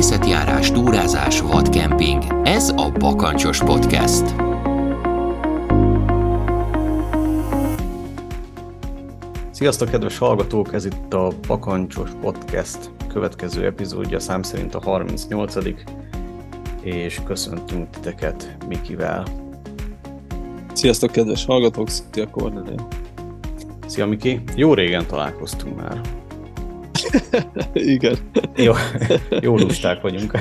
természetjárás, túrázás, vadkemping. Ez a Bakancsos Podcast. Sziasztok, kedves hallgatók! Ez itt a Bakancsos Podcast következő epizódja, szám szerint a 38. És köszöntünk titeket Mikivel. Sziasztok, kedves hallgatók! Szia, Kornélia! Szia, Miki! Jó régen találkoztunk már. Igen. Jó lusták vagyunk.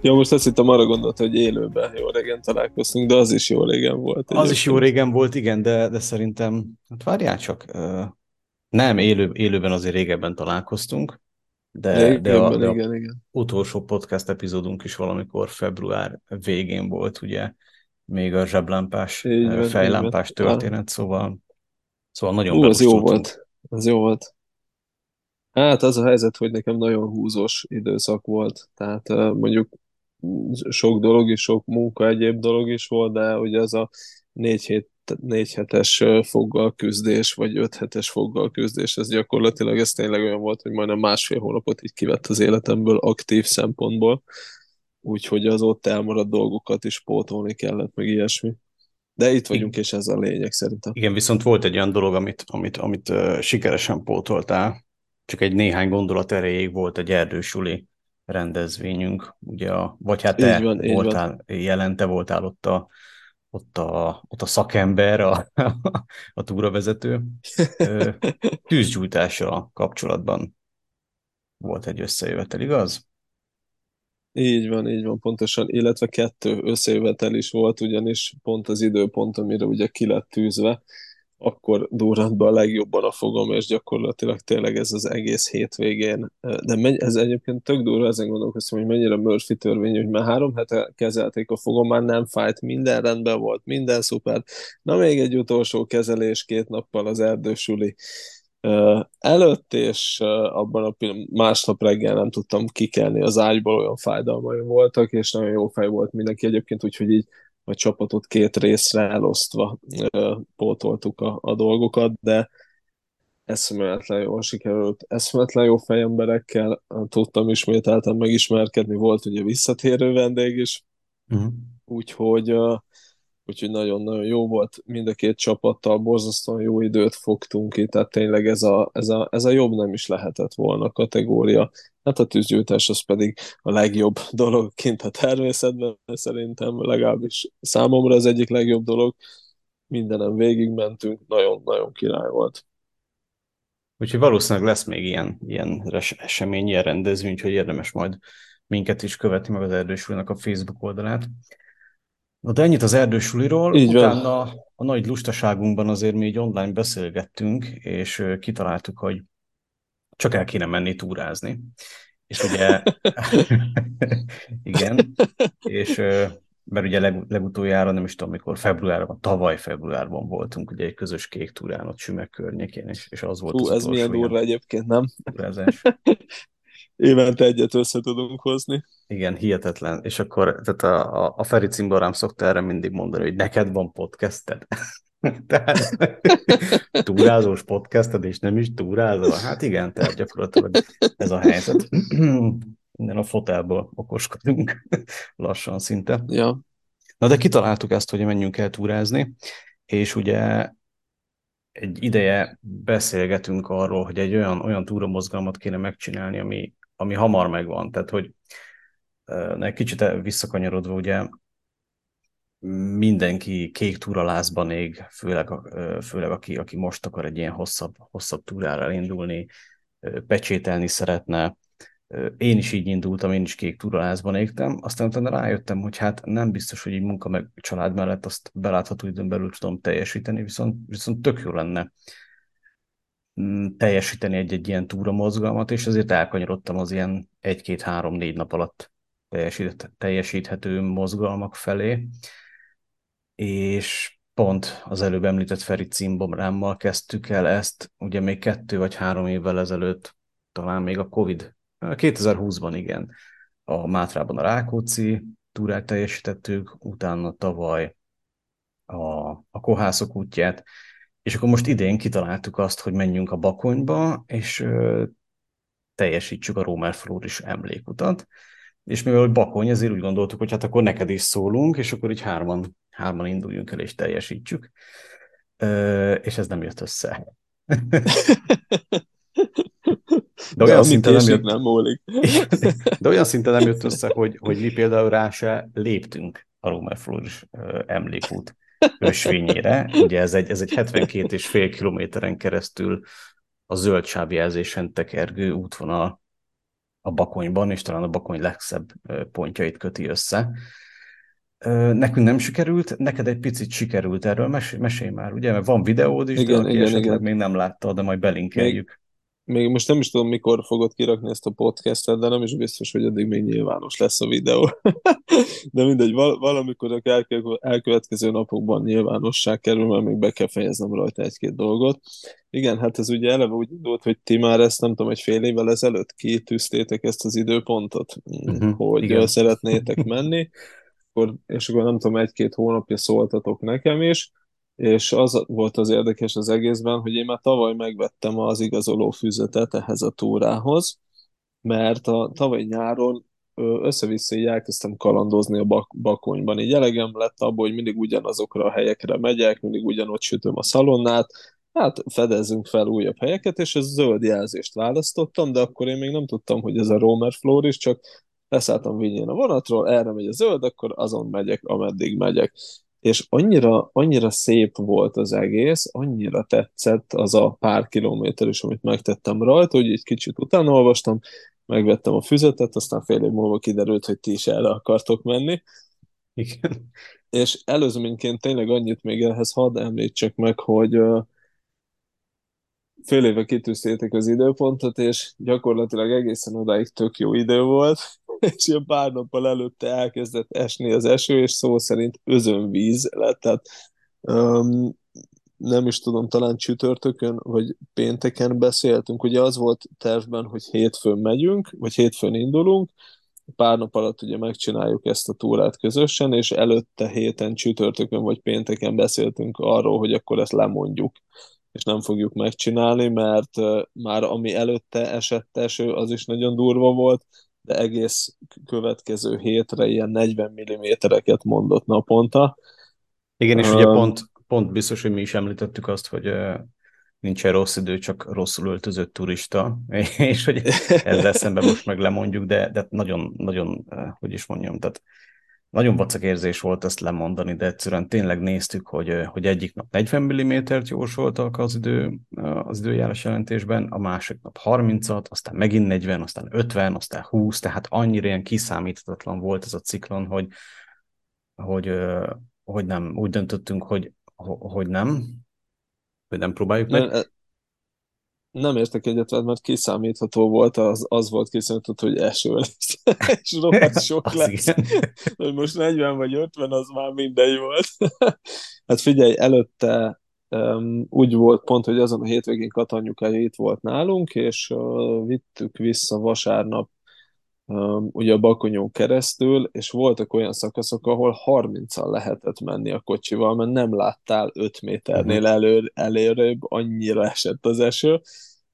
Jó, most azt hittem, arra gondolt, hogy élőben jó régen találkoztunk, de az is jó régen volt. Az is jó régen volt, igen, de szerintem, hát várjál csak, nem, élőben azért régebben találkoztunk, de utolsó podcast epizódunk is valamikor február végén volt, ugye, még a zseblámpás, fejlámpás történet, szóval nagyon jó volt. Hát az a helyzet, hogy nekem nagyon húzós időszak volt, tehát mondjuk sok dolog is, sok munka, egyéb dolog is volt, de ugye az a 4 hetes foggal küzdés, vagy 5 hetes foggal küzdés, ez gyakorlatilag ez tényleg olyan volt, hogy majdnem másfél hónapot így kivett az életemből aktív szempontból, úgyhogy az ott elmaradt dolgokat is pótolni kellett, meg ilyesmi. De itt vagyunk, és ez a lényeg szerintem. Igen, viszont volt egy olyan dolog, amit sikeresen pótoltál, csak egy néhány gondolat erejéig volt egy erdősuli rendezvényünk, ugye, vagy hát te voltál, jelente voltál ott a szakember, a túravezető. Tűzgyújtással kapcsolatban volt egy összejövetel, igaz? Így van, pontosan, illetve 2 összejövetel is volt, ugyanis pont az időpont, amire ugye ki lett tűzve, akkor durrant be a legjobban a fogam, és gyakorlatilag tényleg ez az egész hétvégén. De ez egyébként tök durva, ezen gondolkoztam, hogy mennyire Murphy törvény, hogy már 3 hete kezelték a fogam, már nem fájt, minden rendben volt, minden szuper. Na még egy utolsó kezelés 2 nappal az erdősuli előtt, és abban a másnap reggel nem tudtam kikelni az ágyból, olyan fájdalmai voltak, és nagyon jó fej volt mindenki egyébként, úgyhogy így a csapatot 2 részre elosztva pótoltuk a dolgokat, de eszméletlen jól sikerült. Eszméletlen jó fejemberekkel tudtam ismételten megismerkedni, volt ugye visszatérő vendég is, úgyhogy nagyon-nagyon jó volt mind a 2 csapattal, borzasztóan jó időt fogtunk itt, tehát tényleg ez a jobb nem is lehetett volna kategória. Hát a tűzgyújtás az pedig a legjobb dolog kint a természetben, szerintem legalábbis számomra az egyik legjobb dolog. Mindenem végigmentünk, nagyon-nagyon király volt. Úgyhogy valószínűleg lesz még ilyen esemény, ilyen rendezvény, úgyhogy érdemes majd minket is követni, meg az erdősulinak a Facebook oldalát. Na de ennyit az erdősuliról, utána a nagy lustaságunkban azért mi így online beszélgettünk, és kitaláltuk, hogy csak el kéne menni túrázni. És ugye, igen, és mert ugye legutoljára, nem is tudom mikor, tavaly februárban voltunk, ugye egy közös kék túrán ott Sümek környékén, és az volt az ez milyen durva egyébként, nem? Túrázás. Évente egyet össze tudunk hozni. Igen, hihetetlen. És akkor tehát a Feri cimborám szokta erre mindig mondani, hogy neked van podcasted. Tehát túrázós podcasted, és nem is túrázol. Hát igen, tehát gyakorlatilag ez a helyzet. Minden a fotelből okoskodunk lassan szinte. Ja. Na de kitaláltuk ezt, hogy menjünk el túrázni, és ugye egy ideje beszélgetünk arról, hogy egy olyan túramozgalmat kéne megcsinálni, ami hamar megvan. Tehát, hogy kicsit visszakanyarodva, ugye mindenki kék túralázban ég, főleg aki most akar egy ilyen hosszabb túrára elindulni, pecsételni szeretne. Én is így indultam, én is kék túralázban égtem, aztán utána rájöttem, hogy hát nem biztos, hogy így munka meg család mellett azt belátható időn belül tudom teljesíteni, viszont tök jó lenne teljesíteni egy ilyen túramozgalmat, és ezért elkanyarodtam az ilyen 1-2-3-4 nap alatt teljesíthető mozgalmak felé, és pont az előbb említett Feri címbomrámmal kezdtük el ezt, ugye még 2 vagy 3 évvel ezelőtt, talán még a Covid 2020-ban, igen, a Mátrában a Rákóczi túrát teljesítettük, utána tavaly a Kohászok útját, és akkor most idén kitaláltuk azt, hogy menjünk a Bakonyba, és teljesítsük a Rómer Flóris emlékutat. És mivel Bakony, ezért úgy gondoltuk, hogy hát akkor neked is szólunk, és akkor így hárman induljunk el, és teljesítsük. És ez nem jött össze. De olyan szinten nem jött össze, hogy mi például rá se léptünk a Rómer Flóris emlékút ösvényére. Ugye ez egy 72,5 kilométeren keresztül a zöld sávjelzésen tekergő útvonal a Bakonyban, és talán a Bakony legszebb pontjait köti össze. Nekünk nem sikerült, neked egy picit sikerült, erről mesélj már, ugye? Mert van videód is, igen, de aki esetleg még nem látta, de majd belinkeljük. Még most nem is tudom, mikor fogod kirakni ezt a podcastet, de nem is biztos, hogy addig még nyilvános lesz a videó. De mindegy, valamikor a elkövetkező napokban nyilvánossá kerül, mert még be kell fejeznem rajta egy-két dolgot. Igen, hát ez ugye eleve úgy volt, hogy ti már ezt nem tudom, egy fél évvel ezelőtt kitűztétek ezt az időpontot, hogy igen, szeretnétek menni, és akkor nem tudom, egy-két hónapja szóltatok nekem is, és az volt az érdekes az egészben, hogy én már tavaly megvettem az igazoló füzetet ehhez a túrához, mert a tavaly nyáron össze-vissza így elkezdtem kalandozni a Bakonyban. Így elegem lett abból, hogy mindig ugyanazokra a helyekre megyek, mindig ugyanott sütöm a szalonnát, hát fedezzünk fel újabb helyeket, és a zöld jelzést választottam, de akkor én még nem tudtam, hogy ez a Rómer Flóris, csak leszálltam Vinyén a vonatról, erre megy a zöld, akkor azon megyek, ameddig megyek. És annyira szép volt az egész, annyira tetszett az a pár kilométer is, amit megtettem rajta, hogy egy kicsit utána olvastam, megvettem a füzetet, aztán fél év múlva kiderült, hogy ti is erre akartok menni. Igen. És előzményként tényleg annyit még ehhez hadd említsek meg, hogy fél éve kitűztétek az időpontot, és gyakorlatilag egészen odáig tök jó idő volt, és ilyen pár nappal előtte elkezdett esni az eső, és szó szerint özönvíz lett, tehát nem is tudom, talán csütörtökön, vagy pénteken beszéltünk, ugye az volt tervben, hogy hétfőn megyünk, vagy hétfőn indulunk, pár nap alatt ugye megcsináljuk ezt a túrát közösen, és előtte héten csütörtökön, vagy pénteken beszéltünk arról, hogy akkor ezt lemondjuk, és nem fogjuk megcsinálni, mert már ami előtte esett eső, az is nagyon durva volt, de egész következő hétre ilyen 40 mm-eket mondott naponta. Igen, és ugye pont biztos, hogy mi is említettük azt, hogy nincsen rossz idő, csak rosszul öltözött turista, és hogy ezzel szemben most meg lemondjuk, de nagyon, hogy is mondjam, tehát nagyon vacak érzés volt ezt lemondani, de egyszerűen tényleg néztük, hogy egyik nap 40 mm-t jósoltak az időjárás jelentésben, a másik nap 30-at, aztán megint 40, aztán 50, aztán 20, tehát annyira ilyen kiszámíthatatlan volt ez a ciklon, hogy nem, úgy döntöttünk, hogy nem próbáljuk meg. Nem értek egyetlen, mert kiszámítható volt, az volt kiszámítható, hogy eső lesz, és rohadt sok lesz. Hogy most 40 vagy 50, az már mindegy volt. Hát figyelj, előtte úgy volt pont, hogy azon a hétvégén Katanyukája itt volt nálunk, és vittük vissza vasárnap ugye a Bakonyon keresztül, és voltak olyan szakaszok, ahol 30-an lehetett menni a kocsival, mert nem láttál 5 méternél előrébb, annyira esett az eső,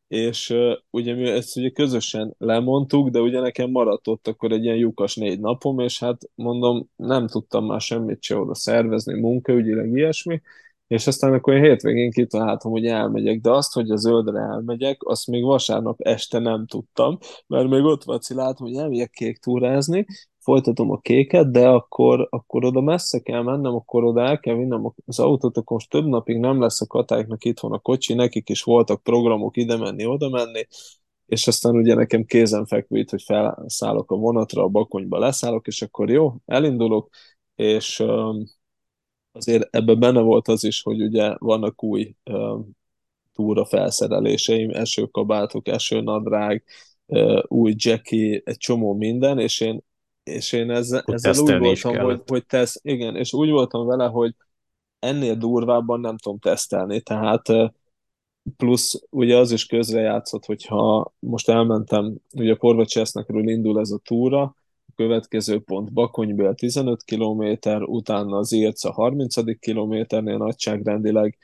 és ugye mi ezt ugye közösen lemondtuk, de ugye nekem maradt ott akkor egy ilyen lyukas 4 napom, és hát mondom, nem tudtam már semmit se oda szervezni, munkaügyileg ilyesmi, és aztán akkor én hétvégén kitaláltam, hogy elmegyek, de azt, hogy a zöldre elmegyek, azt még vasárnap este nem tudtam, mert még ott vaciláltam, hogy elmegyek kék túrázni, folytatom a kéket, de akkor oda messze kell mennem, akkor oda el kell vinnem az autót, akkor most több napig nem lesz a katáknak itthon a kocsi, nekik is voltak programok ide menni, oda menni, és aztán ugye nekem kézenfekvő itt, hogy felszállok a vonatra, a Bakonyba leszállok, és akkor jó, elindulok, és azért ebben benne volt az is, hogy ugye vannak új túra felszereléseim, esőkabátok, esőnadrág, új jacky, egy csomó minden, és én ezzel úgy voltam, hogy tesz, igen, és úgy voltam vele, hogy ennél durvábban nem tudom tesztelni, tehát plusz ugye az is közrejátszott, hogyha most elmentem, ugye Porva-Csesznekről indul ez a túra, következő pont Bakonybél 15 km, utána Zirc a 30. kilométernél nagyságrendileg,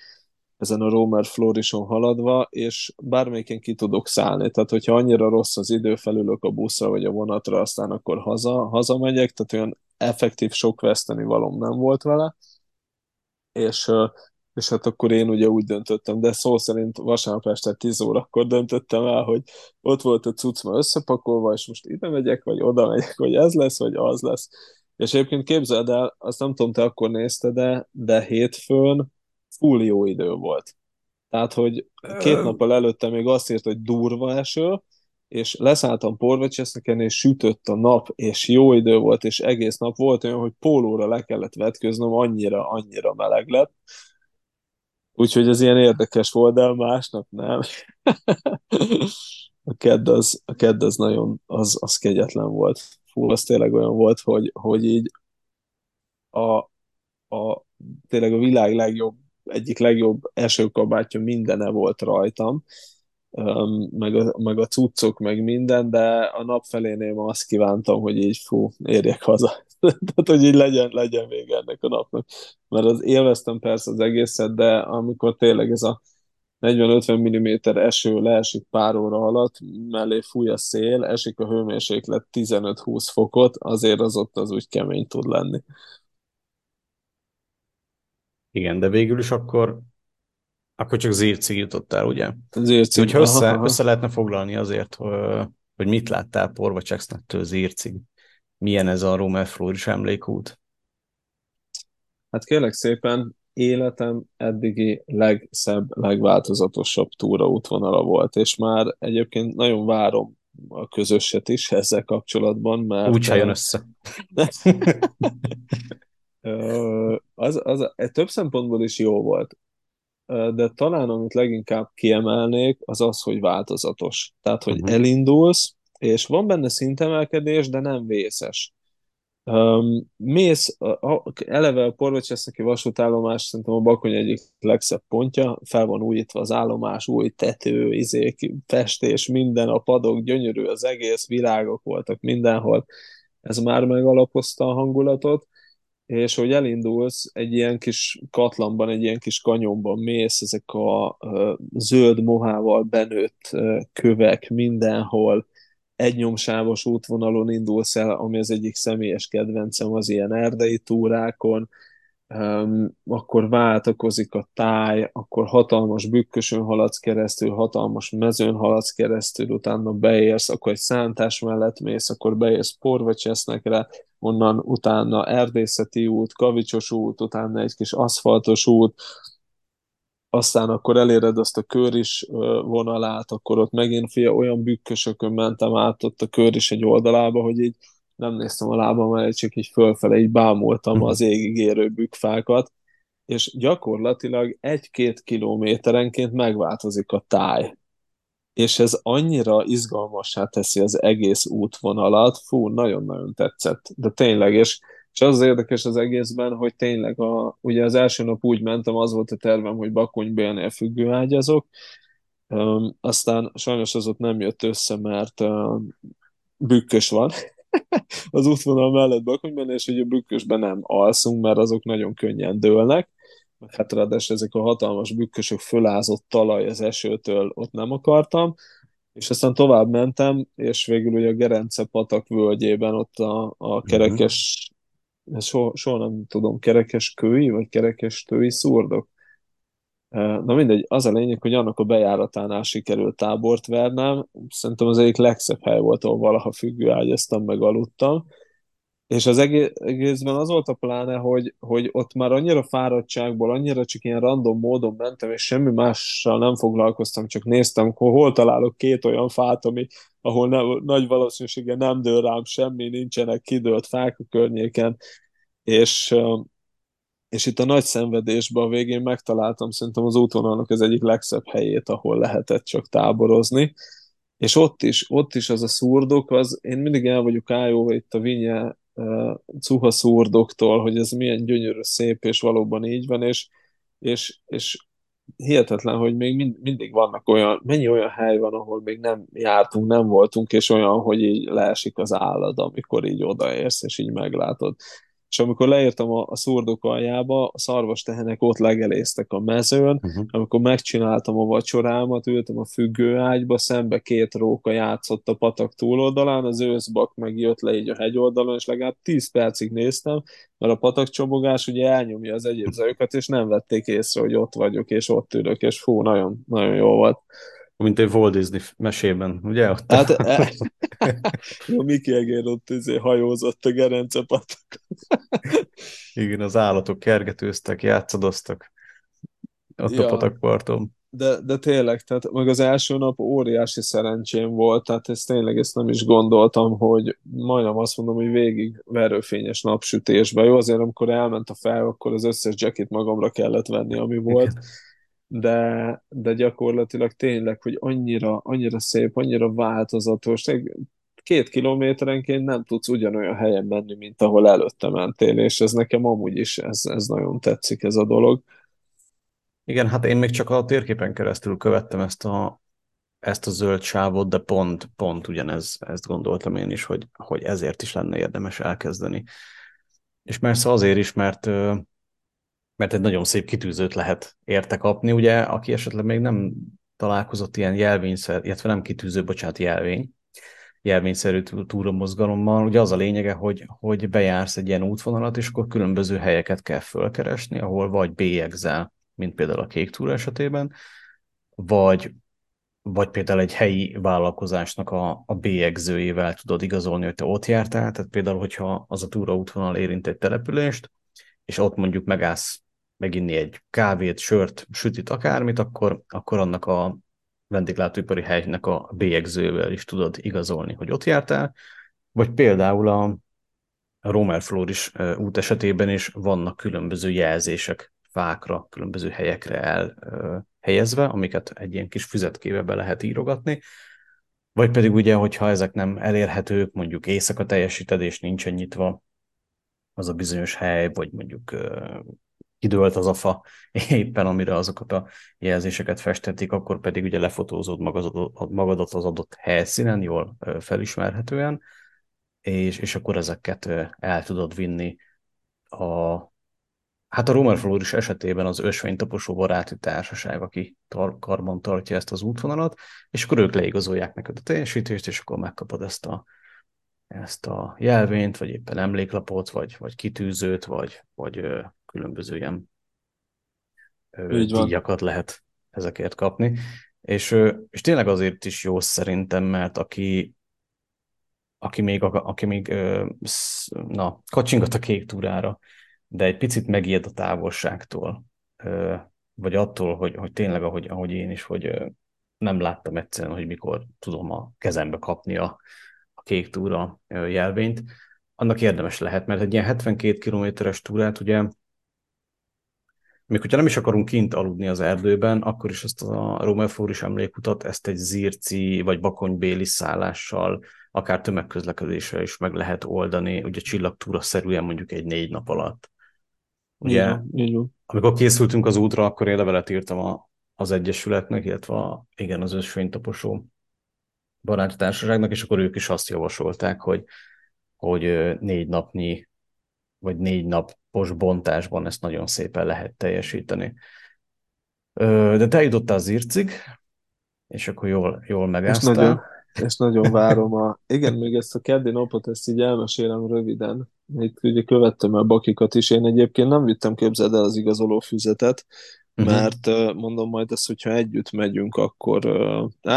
ezen a Rómer Flórison haladva, és bármelyiken ki tudok szállni. Tehát, hogyha annyira rossz az idő, felülök a buszra vagy a vonatra, aztán akkor hazamegyek, tehát olyan effektív sok vesztenivalom nem volt vele, és hát akkor én ugye úgy döntöttem, de szó szerint vasárnap este 10 órakor döntöttem el, hogy ott volt a cuccma összepakolva, és most ide megyek, vagy oda megyek, vagy ez lesz, vagy az lesz. És egyébként képzeld el, azt nem tudom, te akkor nézted, de hétfőn full jó idő volt. Tehát, hogy két nappal előtte még azt írt, hogy durva eső, és leszálltam Porva-Cseszneken, és sütött a nap, és jó idő volt, és egész nap volt olyan, hogy pólóra le kellett vetköznöm, annyira meleg lett. Úgyhogy ez ilyen érdekes volt, de másnap nem. A kedd az nagyon, az kegyetlen volt. Fú, az tényleg olyan volt, hogy így tényleg a világ egyik legjobb esőkabátja, mindene volt rajtam, meg a cuccok, meg minden, de a nap feléném azt kívántam, hogy így érjek haza. Tehát, hogy így legyen vége ennek a napnak. Mert az élveztem persze az egészet, de amikor tényleg ez a 40-50 mm eső leesik pár óra alatt, mellé fúj a szél, esik a hőmérséklet 15-20 fokot, azért az ott az úgy kemény tud lenni. Igen, de végül is akkor csak Zircig jutottál, ugye? Zircig. Úgyhogy össze lehetne foglalni azért, hogy mit láttál Porva-Csesznektől Zircig. Milyen ez a Rómer Flóris emlékút? Hát kérlek szépen, életem eddigi legszebb, legváltozatosabb túraútvonala volt, és már egyébként nagyon várom a közösset is ezzel kapcsolatban, mert... Úgyse jön össze. Több szempontból is jó volt, de talán amit leginkább kiemelnék, az, hogy változatos. Tehát, hogy elindulsz, és van benne szintemelkedés, de nem vészes. Mész, eleve a Porva-Cseszneki vasútállomás, szerintem a Bakony egyik legszebb pontja, fel van újítva az állomás, új tető, festés, minden, a padok, gyönyörű az egész, virágok voltak mindenhol. Ez már megalapozta a hangulatot, és hogy elindulsz, egy ilyen kis katlanban, egy ilyen kis kanyonban mész, ezek a zöld mohával benőtt kövek mindenhol, egynyomsávos útvonalon indulsz el, ami az egyik személyes kedvencem az ilyen erdei túrákon, akkor váltakozik a táj, akkor hatalmas bükkösön haladsz keresztül, hatalmas mezőn haladsz keresztül, utána beérsz, akkor egy szántás mellett mész, akkor beérsz Porva-Csesznekre, onnan utána erdészeti út, kavicsos út, utána egy kis aszfaltos út, aztán akkor eléred azt a Kőris vonalát, akkor ott megint olyan bükkösökön mentem át ott a Kőris egy oldalába, hogy így nem néztem a lábam elé, csak így fölfele, így bámultam az égig érő bükkfákat, és gyakorlatilag 1-2 kilométerenként megváltozik a táj. És ez annyira izgalmassá teszi az egész útvonalat, nagyon-nagyon tetszett, de tényleg, és az érdekes az egészben, hogy tényleg ugye az első nap úgy mentem, az volt a tervem, hogy Bakonybélnél függőágyazok, aztán sajnos az ott nem jött össze, mert bükkös van az útvonal mellett Bakonyban, és ugye bükkösben nem alszunk, mert azok nagyon könnyen dőlnek, hát ráadásul ezek a hatalmas bükkösök, fölázott talaj az esőtől, ott nem akartam, és aztán tovább mentem, és végül ugye a Gerencepatak völgyében ott a kerekes, soha nem tudom, Kerteskői-szurdok, vagy Kerteskői-szurdok. Na mindegy, az a lényeg, hogy annak a bejáratánál sikerült tábort vernem, szerintem az egyik legszebb hely volt, ahol valaha függőágyaztam, meg aludtam, és az egészben az volt a pláne, hogy ott már annyira fáradtságból, annyira csak ilyen random módon mentem, és semmi mással nem foglalkoztam, csak néztem, hol találok két olyan fát, ahol nagy valószínűséggel nem dől rám semmi, nincsenek kidőlt fák a környéken, és itt a nagy szenvedésben a végén megtaláltam szerintem az útvonalnak az egyik legszebb helyét, ahol lehetett csak táborozni, és ott is az a szurdok, én mindig el vagyok ájulva itt a Vinye cuha szurdoktól, hogy ez milyen gyönyörű, szép, és valóban így van, és hihetetlen, hogy még mindig vannak mennyi olyan hely van, ahol még nem jártunk, nem voltunk, és olyan, hogy így leesik az állad, amikor így odaérsz, és így meglátod. És amikor leértem a szurdok aljába, a szarvastehenek ott legeléztek a mezőn, amikor megcsináltam a vacsorámat, ültem a függőágyba, szembe két róka játszott a patak túloldalán, az őszbak meg jött le így a hegyoldalon, és legalább 10 percig néztem, mert a patakcsobogás ugye elnyomja az egyéb zajokat, és nem vették észre, hogy ott vagyok, és ott ülök, és fú, nagyon, nagyon jó volt. Mint egy Walt Disney mesében, ugye? Hát, a Miki egér ott hajózott a Gerencepatak. Igen, az állatok kergetőztek, játszadoztak ott ja, a patakparton. De tényleg, tehát meg az első nap óriási szerencsém volt, tehát ezt nem is gondoltam, hogy majdnem azt mondom, hogy végig verőfényes napsütésben. Jó, azért amikor elment a fel, akkor az összes jacket magamra kellett venni, ami volt. Igen. De gyakorlatilag tényleg, hogy annyira szép, annyira változatos, 2 kilométerenként nem tudsz ugyanolyan helyen menni, mint ahol előtte mentél, és ez nekem amúgy is, ez nagyon tetszik ez a dolog. Igen, hát én még csak a térképen keresztül követtem ezt a zöld sávot, de pont ugyanez, ezt gondoltam én is, hogy ezért is lenne érdemes elkezdeni. És persze azért is, mert egy nagyon szép kitűzőt lehet érte kapni, ugye, aki esetleg még nem találkozott ilyen jelvényszer, illetve nem kitűző, bocsánat, jelvényszerű túramozgalommal, ugye az a lényege, hogy bejársz egy ilyen útvonalat, és akkor különböző helyeket kell fölkeresni, ahol vagy bélyegzel, mint például a kék túra esetében, vagy például egy helyi vállalkozásnak a bélyegzőjével tudod igazolni, hogy te ott jártál, tehát például, hogyha az a túraútvonal érint egy települést, és ott mondjuk megállsz meginni egy kávét, sört, sütit, akármit, akkor annak a vendéglátóipari helynek a bélyegzővel is tudod igazolni, hogy ott jártál, vagy például a Rómer Flóris út esetében is vannak különböző jelzések fákra, különböző helyekre elhelyezve, amiket egy ilyen kis füzetkébe be lehet írogatni, vagy pedig ugye, hogyha ezek nem elérhetők, mondjuk éjszaka teljesíted, és nincsen nyitva az a bizonyos hely, vagy mondjuk kidőlt az a fa éppen, amire azokat a jelzéseket festették, akkor pedig ugye lefotózod magadat az adott helyszínen, jól felismerhetően, és akkor ezeket el tudod vinni a Rómer Flóris esetében az Ösvénytaposó Barátytársaság, aki karban tartja ezt az útvonalat, és akkor ők leigazolják neked a teljesítést, és akkor megkapod ezt a jelvényt, vagy éppen emléklapot, vagy kitűzőt, vagy különböző ilyen díjakat lehet ezekért kapni. És tényleg azért is jó szerintem, mert aki még kacsingat a kék túrára, de egy picit megijed a távolságtól, vagy attól, hogy tényleg, ahogy én is, hogy nem láttam egyszerűen, hogy mikor tudom a kezembe kapni a kék túra jelvényt, annak érdemes lehet, mert egy ilyen 72 kilométeres túrát, ugye, még hogyha nem is akarunk kint aludni az erdőben, akkor is ezt a Rómer Flóris emlékutat, ezt egy zirci vagy bakonybéli szállással, akár tömegközlekedéssel is meg lehet oldani, ugye csillagtúra szerűen mondjuk egy 4 nap alatt. Ugye, igen. Amikor készültünk az útra, akkor én levelet írtam az Egyesületnek, illetve az Ösvénytaposó Barátytársaságnak, és akkor ők is azt javasolták, hogy 4 napnyi, vagy 4 napos bontásban ezt nagyon szépen lehet teljesíteni. De te jutottál Zircig, és akkor jól megálltál. És nagyon várom igen, még ezt a keddi napot, ezt így elmesélem röviden. Itt ugye követtem el bakikat is, én egyébként nem vittem, képzeld el, az igazoló füzetet, mert mondom majd ezt, hogyha együtt megyünk, akkor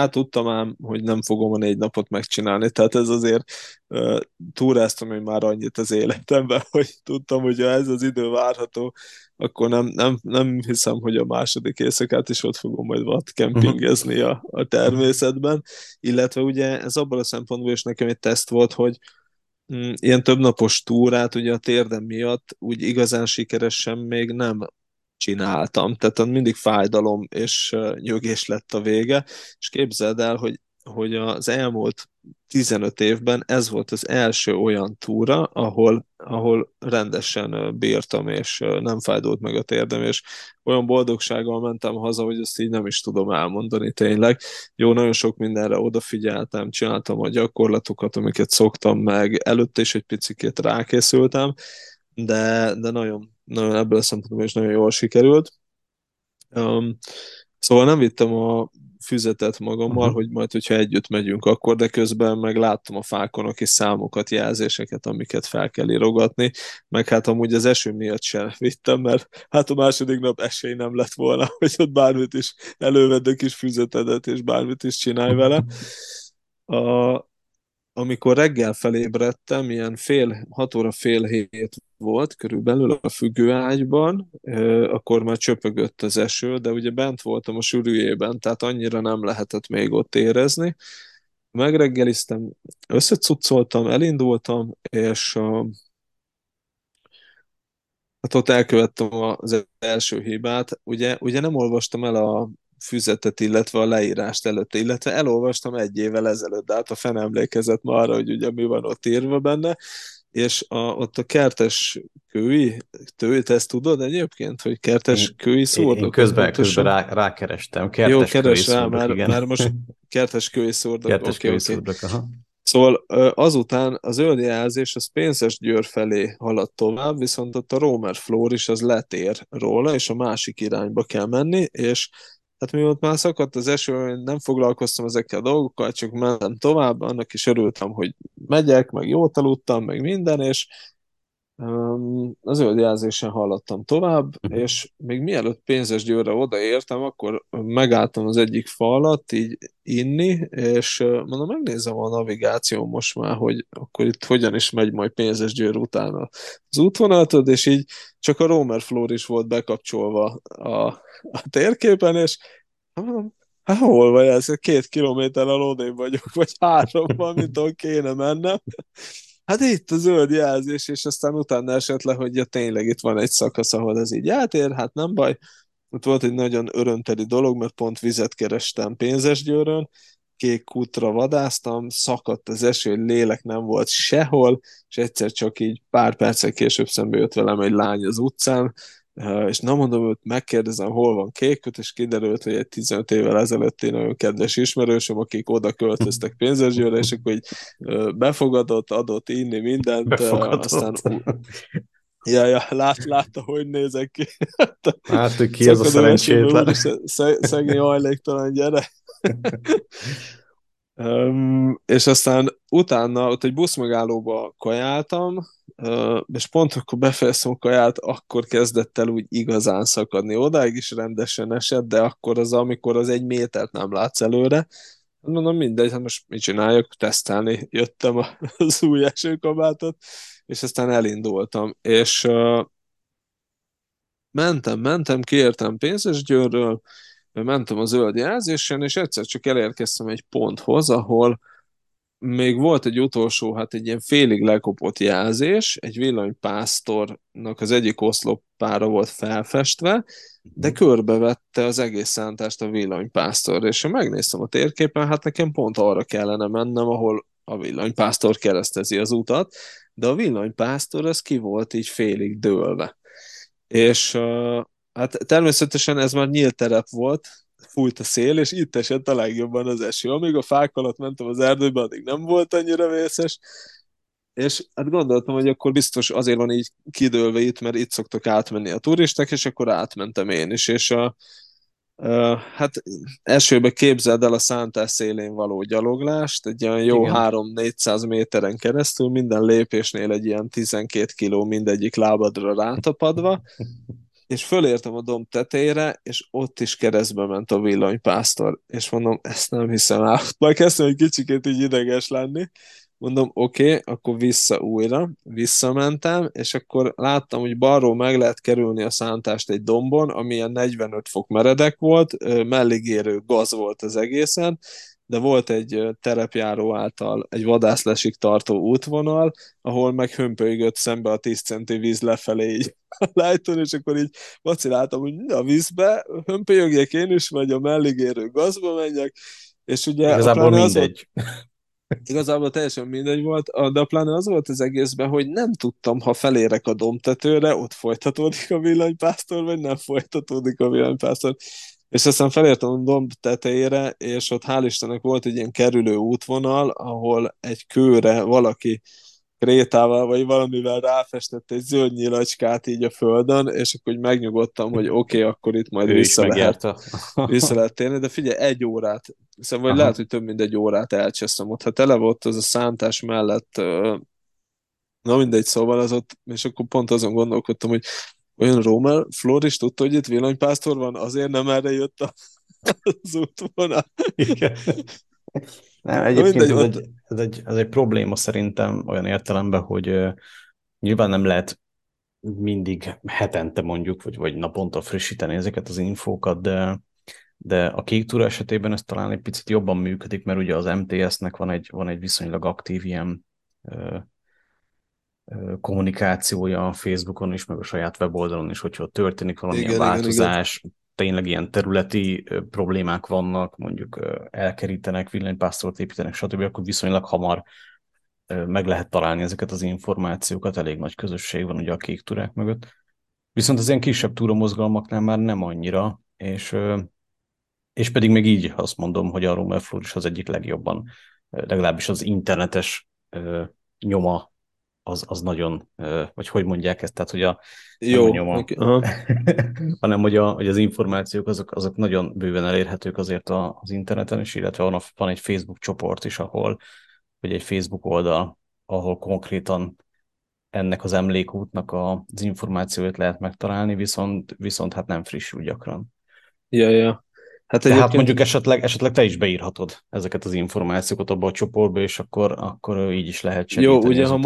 tudtam ám, hogy nem fogom a 4 napot megcsinálni, tehát ez azért túráztam én már annyit az életemben, hogy tudtam, hogy ha ez az idő várható, akkor nem hiszem, hogy a második éjszakát is ott fogom majd vadkempingezni a természetben, illetve ugye ez abban a szempontból is nekem egy teszt volt, hogy ilyen többnapos túrát ugye a térdem miatt úgy igazán sikeresen még nem csináltam, tehát mindig fájdalom és nyögés lett a vége, és képzeld el, hogy az elmúlt 15 évben ez volt az első olyan túra, ahol rendesen bírtam, és nem fájdult meg a térdem, és olyan boldogsággal mentem haza, hogy ezt így nem is tudom elmondani tényleg. Jó, nagyon sok mindenre odafigyeltem, csináltam a gyakorlatokat, amiket szoktam meg, előtte is egy picikét rákészültem, de nagyon, nagyon ebből a szempontból is nagyon jól sikerült. Szóval nem vittem a füzetet magammal, hogy majd, hogyha együtt megyünk akkor, de közben meg láttam a fákon a kis számokat, jelzéseket, amiket fel kell írogatni, meg hát amúgy az eső miatt sem vittem, mert hát a második nap esély nem lett volna, hogy ott bármit is elővedd a kis füzetedet, és bármit is csinálj vele. Amikor reggel felébredtem, ilyen 6:30, fél hét volt körülbelül a függőágyban, akkor már csöpögött az eső, de ugye bent voltam a sűrűjében, tehát annyira nem lehetett még ott érezni. Megreggeliztem, összecuccoltam, elindultam, és hát ott elkövettem az első hibát. Ugye nem olvastam el a füzetet, illetve a leírást előtte, illetve elolvastam 1 évvel ezelőtt, de hát a fene emlékezett már arra, hogy ugye mi van ott írva benne, és ott a Kerteskői-szurdok, ezt tudod egyébként, hogy Kerteskői-szurdok? Én közben rákerestem. Kerteskői-szurdok, most Kerteskői-szurdok. Kerteskői-szurdok. Szóval azután az öldjelzés az Pénzesgyőr felé haladt tovább, viszont ott a Rómer Flóris az letér róla, és a másik irányba kell menni, és hát mi ott már szakadt az eső, én nem foglalkoztam ezekkel a dolgokkal, csak mentem tovább, annak is örültem, hogy megyek, meg jót aludtam, meg minden, és az zöldjelzésen haladtam tovább, és még mielőtt Pénzesgyőrre odaértem, akkor megálltam az egyik fa alatt így inni, és mondom, megnézem a navigáció most már, hogy akkor itt hogyan is megy majd Pénzesgyőr utána az útvonalatod, és így csak a Rómer Flóris volt bekapcsolva a térképen, és mondom, hát hol vagy ez? 2 kilométerrel odébb vagyok, vagy 3-ban, mitől kéne mennem. Hát itt a zöld jelzés, és aztán utána esett le, hogy ja, tényleg itt van egy szakasz, ahol ez így átér, hát nem baj. Ott volt egy nagyon örömteli dolog, mert pont vizet kerestem Pénzesgyőrön, kék kútra vadáztam, szakadt az eső, lélek nem volt sehol, és egyszer csak így pár perccel később szembe jött velem egy lány az utcán, és nem mondom, hogy megkérdezem, hol van Kéküt, és kiderült, hogy egy 15 évvel ezelőtt én nagyon kedves ismerősöm, akik oda költöztek Pénzesgyőrre, és akkor így befogadott, adott inni mindent. Befogadott. Aztán... Ja, látta, hogy nézek ki. Hát, hogy ki ez a szerencsétlen. Szegény hajléktalan gyerek. És aztán utána ott egy buszmegállóba kajáltam, és pont akkor befejeztem a kaját, akkor kezdett el úgy igazán szakadni. Odáig is rendesen esett, de akkor az, amikor az 1 métert nem látsz előre, mondom, mindegy, hát most mit csináljak, tesztelni jöttem az új esőkabátot, és aztán elindultam. És mentem, kiértem Pénzesgyőrről, mentem a zöld jelzésen, és egyszer csak elérkeztem egy ponthoz, ahol még volt egy utolsó, hát egy ilyen félig lekopott jelzés, egy villanypásztornak az egyik oszlopára volt felfestve, de körbevette az egész szántást a villanypásztor, és ha megnéztem a térképen, hát nekem pont arra kellene mennem, ahol a villanypásztor keresztezi az utat, de a villanypásztor az ki volt így félig dőlve. És hát természetesen ez már nyílt terep volt, fújt a szél, és itt esett a legjobban az eső. Amíg a fák alatt mentem az erdőbe, addig nem volt annyira vészes, és hát gondoltam, hogy akkor biztos azért van így kidőlve itt, mert itt szoktak átmenni a turisták, és akkor átmentem én is, és hát esőbe képzeld el a szántás szélén való gyaloglást, egy olyan jó 300-400 méteren keresztül, minden lépésnél egy ilyen 12 kiló mindegyik lábadra rátapadva, és fölértem a domb tetejére, és ott is keresztbe ment a villanypásztor, és mondom, ezt nem hiszem el. Már kezdtem egy kicsikét így ideges lenni, mondom, oké, akkor visszamentem, és akkor láttam, hogy balról meg lehet kerülni a szántást egy dombon, ami ilyen 45 fok meredek volt, melligérő gaz volt az egészen, de volt egy terepjáró által egy vadászlesig tartó útvonal, ahol meg hömpölygött szembe a 10 centi víz lefelé így a lájton, és akkor így vaciláltam, hogy a vízbe hömpölyogjek én is, vagy a melligérő gazba menjek, és ugye... Igazából mindegy. Igazából teljesen mindegy volt, de a pláne az volt az egészben, hogy nem tudtam, ha felérek a dombtetőre, ott folytatódik a villanypásztor, vagy nem folytatódik a villanypásztor. És aztán felértem a domb tetejére, és ott hál' Istennek volt egy ilyen kerülő útvonal, ahol egy kőre valaki krétával, vagy valamivel ráfestett egy zöld nyilacskát így a földön, és akkor úgy megnyugodtam, hogy oké, akkor itt majd vissza lehet térni, de figyelj, egy órát, hiszen vagy lehet, hogy több mint egy órát elcsesztem ott, ha tele volt az a szántás mellett, na mindegy, szóval az ott, és akkor pont azon gondolkodtam, hogy olyan Rómer Flóris tudta, hogy itt villanypásztor van, azért nem erre jött az útvonal. Igen. Nem, egyébként ez egy probléma szerintem olyan értelemben, hogy nyilván nem lehet mindig hetente mondjuk, vagy naponta frissíteni ezeket az infókat, de a kék túra esetében ez talán egy picit jobban működik, mert ugye az MTS-nek van egy viszonylag aktív ilyen kommunikációja a Facebookon is, meg a saját weboldalon is, hogyha történik valamilyen változás, tényleg ilyen területi problémák vannak, mondjuk elkerítenek, villanypásztort építenek, stb., akkor viszonylag hamar meg lehet találni ezeket az információkat, elég nagy közösség van ugye a kék túrák mögött. Viszont az ilyen kisebb túramozgalmaknál már nem annyira, és pedig még így azt mondom, hogy a Rómer Flóris az egyik legjobban, legalábbis az internetes nyoma, az nagyon, vagy hogy mondják ezt, tehát, hogy a nyoma, hanem hogy az információk azok nagyon bőven elérhetők azért az interneten is, illetve van egy Facebook csoport is, vagy egy Facebook oldal, ahol konkrétan ennek az emlékútnak az információit lehet megtalálni, viszont hát nem frissül gyakran. Ja. Hát egyébként... mondjuk esetleg te is beírhatod ezeket az információkat abba a csoportba, és akkor így is lehet segíteni. Jó, ugye ha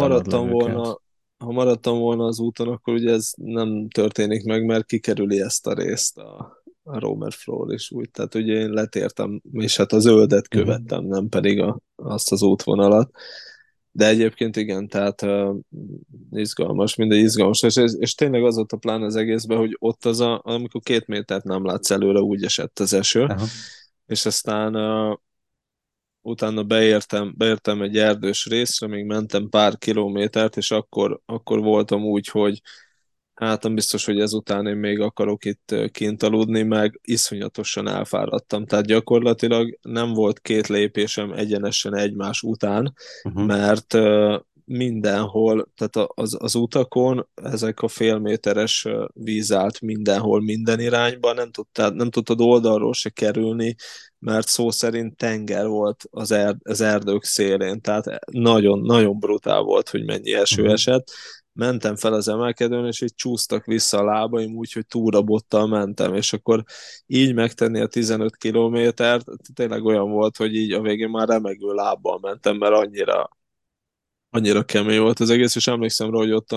maradtam volna az úton, akkor ugye ez nem történik meg, mert kikerüli ezt a részt a Rómer Flóris úgy. Tehát ugye én letértem, és hát a zöldet követtem, nem pedig azt az útvonalat. De egyébként igen, tehát izgalmas, minden izgalmas. És tényleg az ott a plán az egészben, hogy ott amikor 2 métert nem látsz előre, úgy esett az eső. Aha. És aztán utána beértem egy erdős részre, még mentem pár kilométert, és akkor voltam úgy, hogy hát nem biztos, hogy ezután én még akarok itt kint aludni, meg iszonyatosan elfáradtam. Tehát gyakorlatilag nem volt 2 lépésem egyenesen egymás után, mert mindenhol, tehát az utakon ezek a félméteres víz állt mindenhol, minden irányban, nem tudtad oldalról se kerülni, mert szó szerint tenger volt az erdők szélén, tehát nagyon-nagyon brutál volt, hogy mennyi eső esett. Mentem fel az emelkedőn, és így csúsztak vissza a lábaim, úgyhogy túrabottal mentem, és akkor így megtenni a 15 kilométert, tényleg olyan volt, hogy így a végén már remegő lábbal mentem, mert annyira kemény volt az egész, és emlékszem rá, hogy ott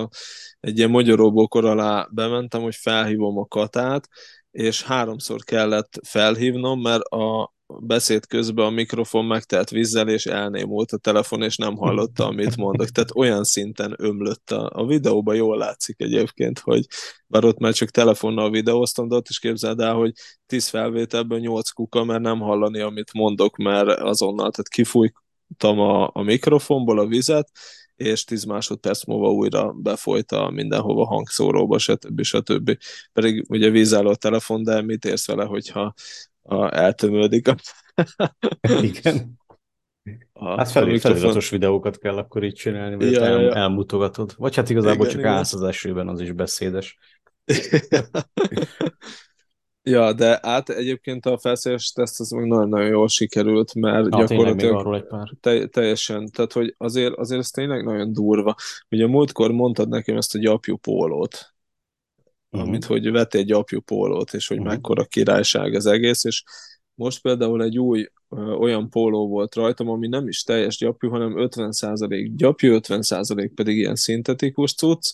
egy ilyen mogyoróbokor alá bementem, hogy felhívom a Katát, és 3-szor kellett felhívnom, mert a beszéd közben a mikrofon megtelt vízzel, és elnémult a telefon, és nem hallotta, amit mondok. Tehát olyan szinten ömlött a videóban, jól látszik egyébként, hogy bár ott már csak telefonnal videóztam, de ott is képzeld el, hogy 10 felvételből 8 kuka, mert nem hallani, amit mondok, mert azonnal, tehát kifújtam a mikrofonból a vizet, és 10 másodperc múlva újra befolyta mindenhova hangszóróba, stb. Pedig ugye vízálló a telefon, de mit érsz vele, hogyha eltömődik. Igen. Hát feliratos videókat kell akkor így csinálni, vagy elmutogatod. Vagy hát igazából igen, csak állsz az esőben, az is beszédes. De hát egyébként a felszerelés teszt az meg nagyon-nagyon jól sikerült, mert gyakorlatilag teljesen, tehát hogy azért ez tényleg nagyon durva. Ugye a múltkor mondtad nekem ezt a gyapjú pólót, amit hogy vettél egy gyapjú pólót, és hogy mekkora királyság az egész, és most például egy új olyan póló volt rajtam, ami nem is teljes gyapjú, hanem 50% gyapjú, 50% pedig ilyen szintetikus cucc,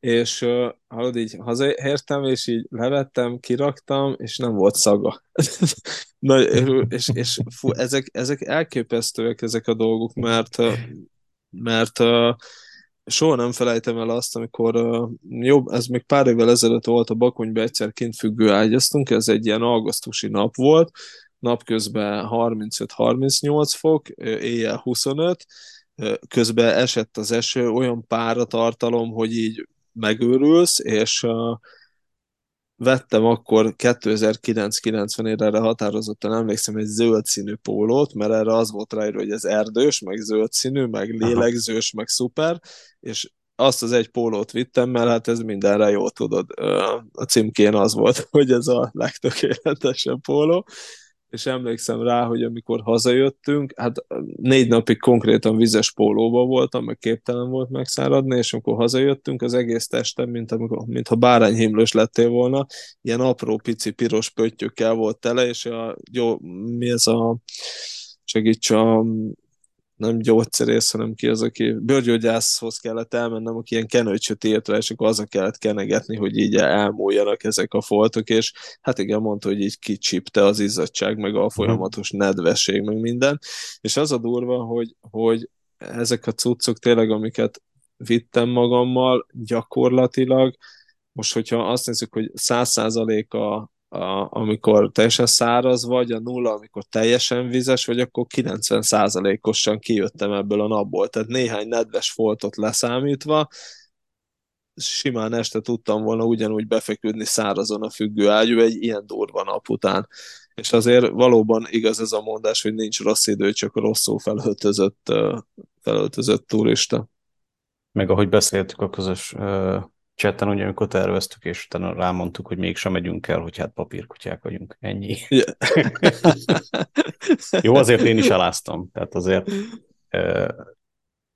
és hallod, így hazaértem, és így levettem, kiraktam, és nem volt szaga. Na, és fú, ezek elképesztőek ezek a dolgok, mert soha nem felejtem el azt, amikor ez még pár évvel ezelőtt volt, a Bakonyba egyszer kint függő ágyaztunk, ez egy ilyen augusztusi nap volt, napközben 35-38 fok, éjjel 25, közben esett az eső, olyan páratartalom, hogy így megőrülsz, és vettem akkor 2009-90-ére erre határozottan emlékszem egy zöld színű pólót, mert erre az volt ráírva, hogy ez erdős, meg zöld színű, meg lélegzős, meg szuper, és azt az egy pólót vittem, mert hát ez mindenre jól tudod. A címkén az volt, hogy ez a legtökéletesebb póló, és emlékszem rá, hogy amikor hazajöttünk, hát 4 napig konkrétan vizes pólóban voltam, meg képtelen volt megszáradni, és amikor hazajöttünk, az egész testem, mintha bárányhimlős lettél volna, ilyen apró, pici, piros pöttyökkel volt tele, és nem gyógyszerész, hanem ki az, aki bőrgyógyászhoz kellett elmennem, aki ilyen kenőcsöt írt rá, és akkor azzal kellett kenegetni, hogy így elmúljanak ezek a foltok, és hát igen, mondta, hogy így kicsipte az izzadság, meg a folyamatos nedvesség, meg minden, és az a durva, hogy ezek a cuccok tényleg, amiket vittem magammal, gyakorlatilag, most hogyha azt nézzük, hogy 100%-a amikor teljesen száraz vagy, a 0, amikor teljesen vizes vagy, akkor 90%-osan kijöttem ebből a napból. Tehát néhány nedves foltot leszámítva, simán este tudtam volna ugyanúgy befeküdni szárazon a függő ágyú egy ilyen durva nap után. És azért valóban igaz ez a mondás, hogy nincs rossz idő, csak rosszul felöltözött turista. Meg ahogy beszéltük a közös... Csetten ugye, amikor terveztük, és utána rámondtuk, hogy mégsem megyünk el, hogy hát papírkutyák vagyunk. Ennyi. Yeah. Jó, azért én is eláztam. Tehát azért...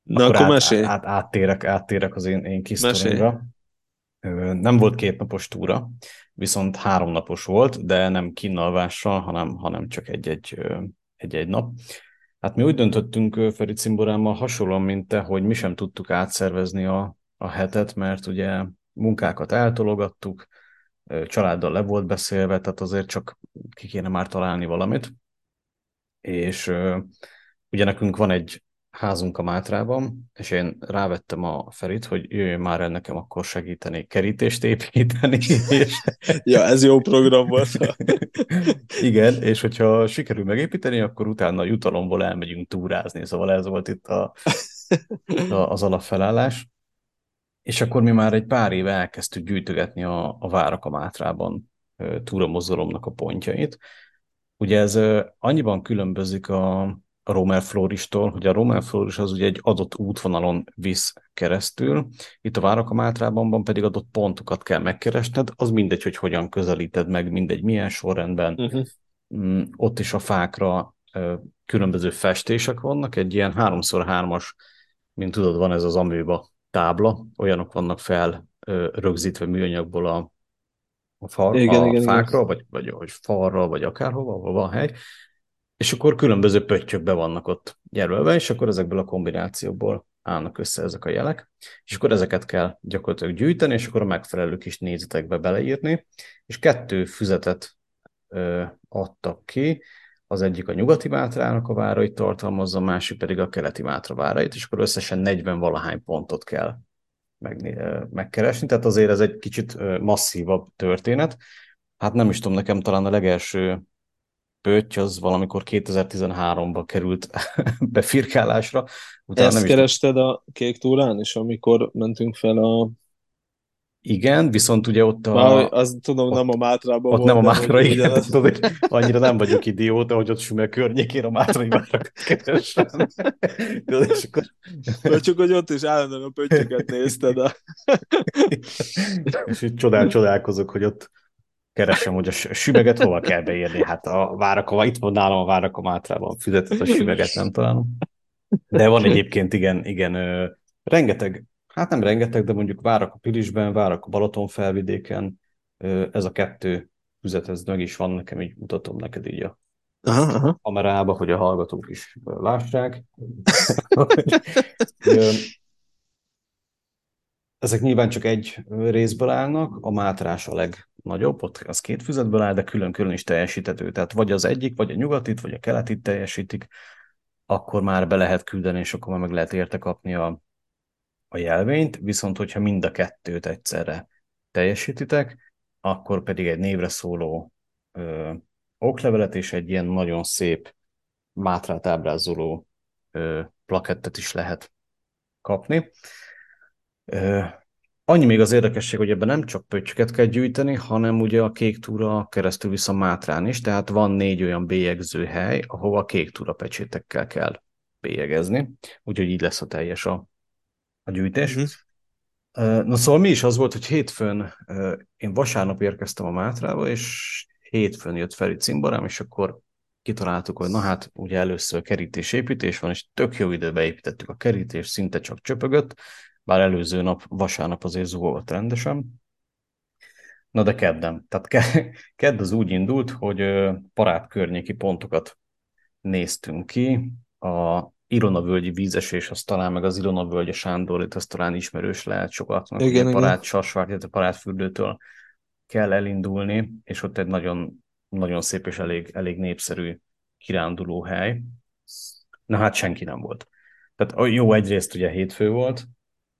Na akkor mesélj. Áttérek az én kis sztorimra. Nem volt 2 napos túra, viszont 3 napos volt, de nem kinnalvással, hanem csak egy-egy nap. Hát mi úgy döntöttünk Feri Cimborámmal hasonlóan, mint te, hogy mi sem tudtuk átszervezni a hetet, mert ugye munkákat eltologattuk, családdal le volt beszélve, tehát azért csak ki kéne már találni valamit. És ugye nekünk van egy házunk a Mátrában, és én rávettem a Ferit, hogy jöjjön már el nekem akkor segíteni, kerítést építeni. És... ja, ez jó program volt. Igen, és hogyha sikerül megépíteni, akkor utána a jutalomból elmegyünk túrázni, szóval ez volt itt az alapfelállás. És akkor mi már egy pár éve elkezdtük gyűjtögetni a Várak a Mátrában túramozgalomnak a pontjait. Ugye ez annyiban különbözik a Rómer Flóristól, hogy a Rómer Flóris az ugye egy adott útvonalon visz keresztül, itt a Várak a Mátrában pedig adott pontokat kell megkeresned, az mindegy, hogy hogyan közelíted meg, mindegy, milyen sorrendben. Uh-huh. Ott is a fákra különböző festések vannak, egy ilyen 3x3-as, mint tudod, van ez az amőba tábla, olyanok vannak fel rögzítve műanyagból a fákra, vagy falra, vagy akárhova, ahol van hely, és akkor különböző pöttyökbe vannak ott jelölve, és akkor ezekből a kombinációkból állnak össze ezek a jelek, és akkor ezeket kell gyakorlatilag gyűjteni, és akkor a megfelelő kis négyzetekbe beleírni, és 2 füzetet adtak ki, az egyik a nyugati Mátrának a várait tartalmazza, a másik pedig a keleti Mátra várait, és akkor összesen 40-valahány pontot kell megkeresni, tehát azért ez egy kicsit masszívabb történet. Hát nem is tudom, nekem talán a legelső pötty az valamikor 2013-ban került befirkálásra. Utána ezt nem is kerested a kék túrán is, amikor mentünk fel a... Igen, viszont ugye ott azt tudom, ott, nem a Mátrában ott volt. Ott nem a Mátra, igen. Azért annyira nem vagyok idióta, hogy ott Sümel környékén a Mátrai várakat keresem. Csak, hogy ott is állandóan a pöttyöket nézted. És így csodálkozok, hogy ott keresem, hogy a Sümeget hova kell beírni. Hát a Várak, itt van nálam a Várak a Mátrában, fizetett a Sümeget, nem találom. De van egyébként, igen, rengeteg. Hát nem rengeteg, de mondjuk Várak a Pilisben, Várak a Balaton felvidéken, ez a 2 füzet, ez meg is van nekem, így mutatom neked így a kamerába, hogy a hallgatók is lássák. Ezek nyilván csak egy részből állnak, a Mátrás a legnagyobb, ott az 2 füzetből áll, de külön-külön is teljesíthető, tehát vagy az egyik, vagy a nyugatit, vagy a keletit teljesítik, akkor már be lehet küldeni, és akkor már meg lehet érte kapni a jelvényt, viszont hogyha mind a 2-t egyszerre teljesítitek, akkor pedig egy névre szóló oklevelet és egy ilyen nagyon szép Mátrát ábrázoló plakettet is lehet kapni. Annyi még az érdekesség, hogy ebben nem csak pöttyöket kell gyűjteni, hanem ugye a kék túra keresztül visz a Mátrán is, tehát van 4 olyan bélyegzőhely, ahova a kék túra pecsétekkel kell bélyegezni, úgyhogy így lesz a teljes a gyűjtés. Uh-huh. Na szóval mi is az volt, hogy hétfőn, én vasárnap érkeztem a Mátrába, és hétfőn jött Feri cimborám, és akkor kitaláltuk, hogy na hát ugye először kerítésépítés van, és tök jó időbe építettük a kerítés, szinte csak csöpögött, bár előző nap, vasárnap azért zúgott rendesen. Na de kedden. Tehát kedd az úgy indult, hogy Parád környéki pontokat néztünk ki. A Ilona-völgyi vízesés, az talán meg az Ilona-völgyi Sándorlit, az talán ismerős lehet sokaknak. Igen. Parádsasvár, tehát a Parádfürdőtől kell elindulni, és ott egy nagyon, nagyon szép és elég népszerű kirándulóhely. Na hát senki nem volt. Tehát jó, egyrészt ugye hétfő volt,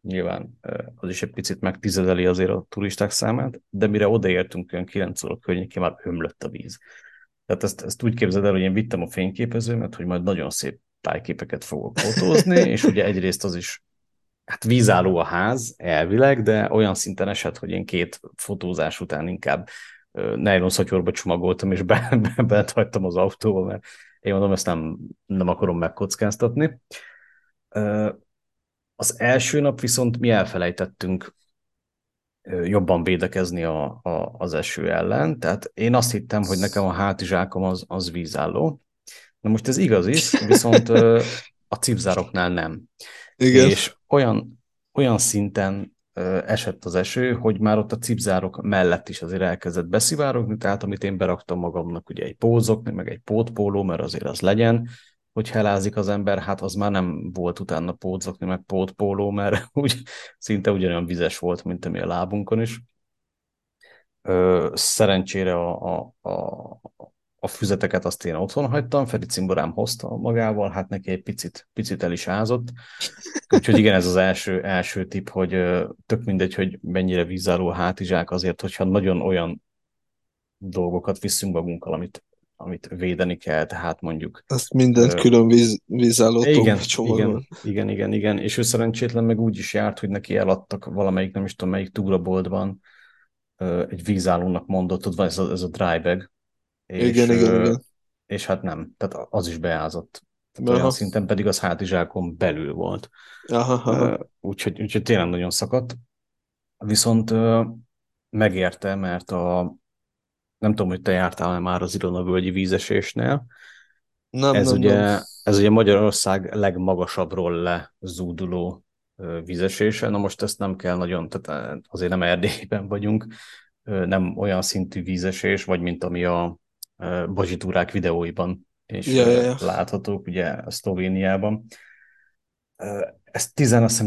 nyilván az is egy picit megtizedeli azért a turisták számát, de mire odaértünk olyan 9 óra környékén, már ömlött a víz. Tehát ezt úgy képzeld el, hogy én vittem a fényképezőmet, hogy majd nagyon szép tájképeket fogok fotózni, és ugye egyrészt az is, hát vízálló a ház elvileg, de olyan szinten esett, hogy én 2 fotózás után inkább nejlonszatyorba csomagoltam, és bent hagytam az autóba, mert én mondom, ezt nem akarom megkockáztatni. Az első nap viszont mi elfelejtettünk jobban védekezni az eső ellen, tehát én azt hittem, hogy nekem a hátizsákom az vízálló. Na most ez igaz is, viszont a cipzároknál nem. Igen. És olyan szinten esett az eső, hogy már ott a cipzárok mellett is azért elkezdett beszivárogni, tehát amit én beraktam magamnak, ugye egy pózok, meg egy pótpóló, mert azért az legyen, hogy helázik az ember, hát az már nem volt utána pótzokni, meg pótpóló, mert úgy, szinte ugyanolyan vizes volt, mint ami a lábunkon is. Szerencsére a füzeteket azt én otthon hagytam, Feri cimborám hozta magával, hát neki egy picit el is ázott. Úgyhogy igen, ez az első tipp, hogy tök mindegy, hogy mennyire vízálló a hátizsák, azért, hogyha nagyon olyan dolgokat viszünk magunkkal, amit védeni kell, tehát mondjuk... Ezt mindent külön vízálló csomagban. Igen, és ő szerencsétlen meg úgy is járt, hogy neki eladtak valamelyik, nem is tudom melyik túraboltban egy vízállónak mondott, ott van ez a dry bag, és, igen. És hát nem, tehát az is beázott. Tehát olyan szinten, pedig az hátizsákon belül volt. Úgyhogy tényleg nagyon szakadt. Viszont megérte, mert nem tudom, hogy te jártál már az Ilona-völgyi vízesésnél. Nem. Ez ugye Magyarország legmagasabbról lezúduló vízesése. Na most ezt nem kell nagyon, tehát azért nem Erdélyben vagyunk, nem olyan szintű vízesés, vagy mint ami a Bazsi túrák videóiban és láthatók, ugye Szlovéniában. Ez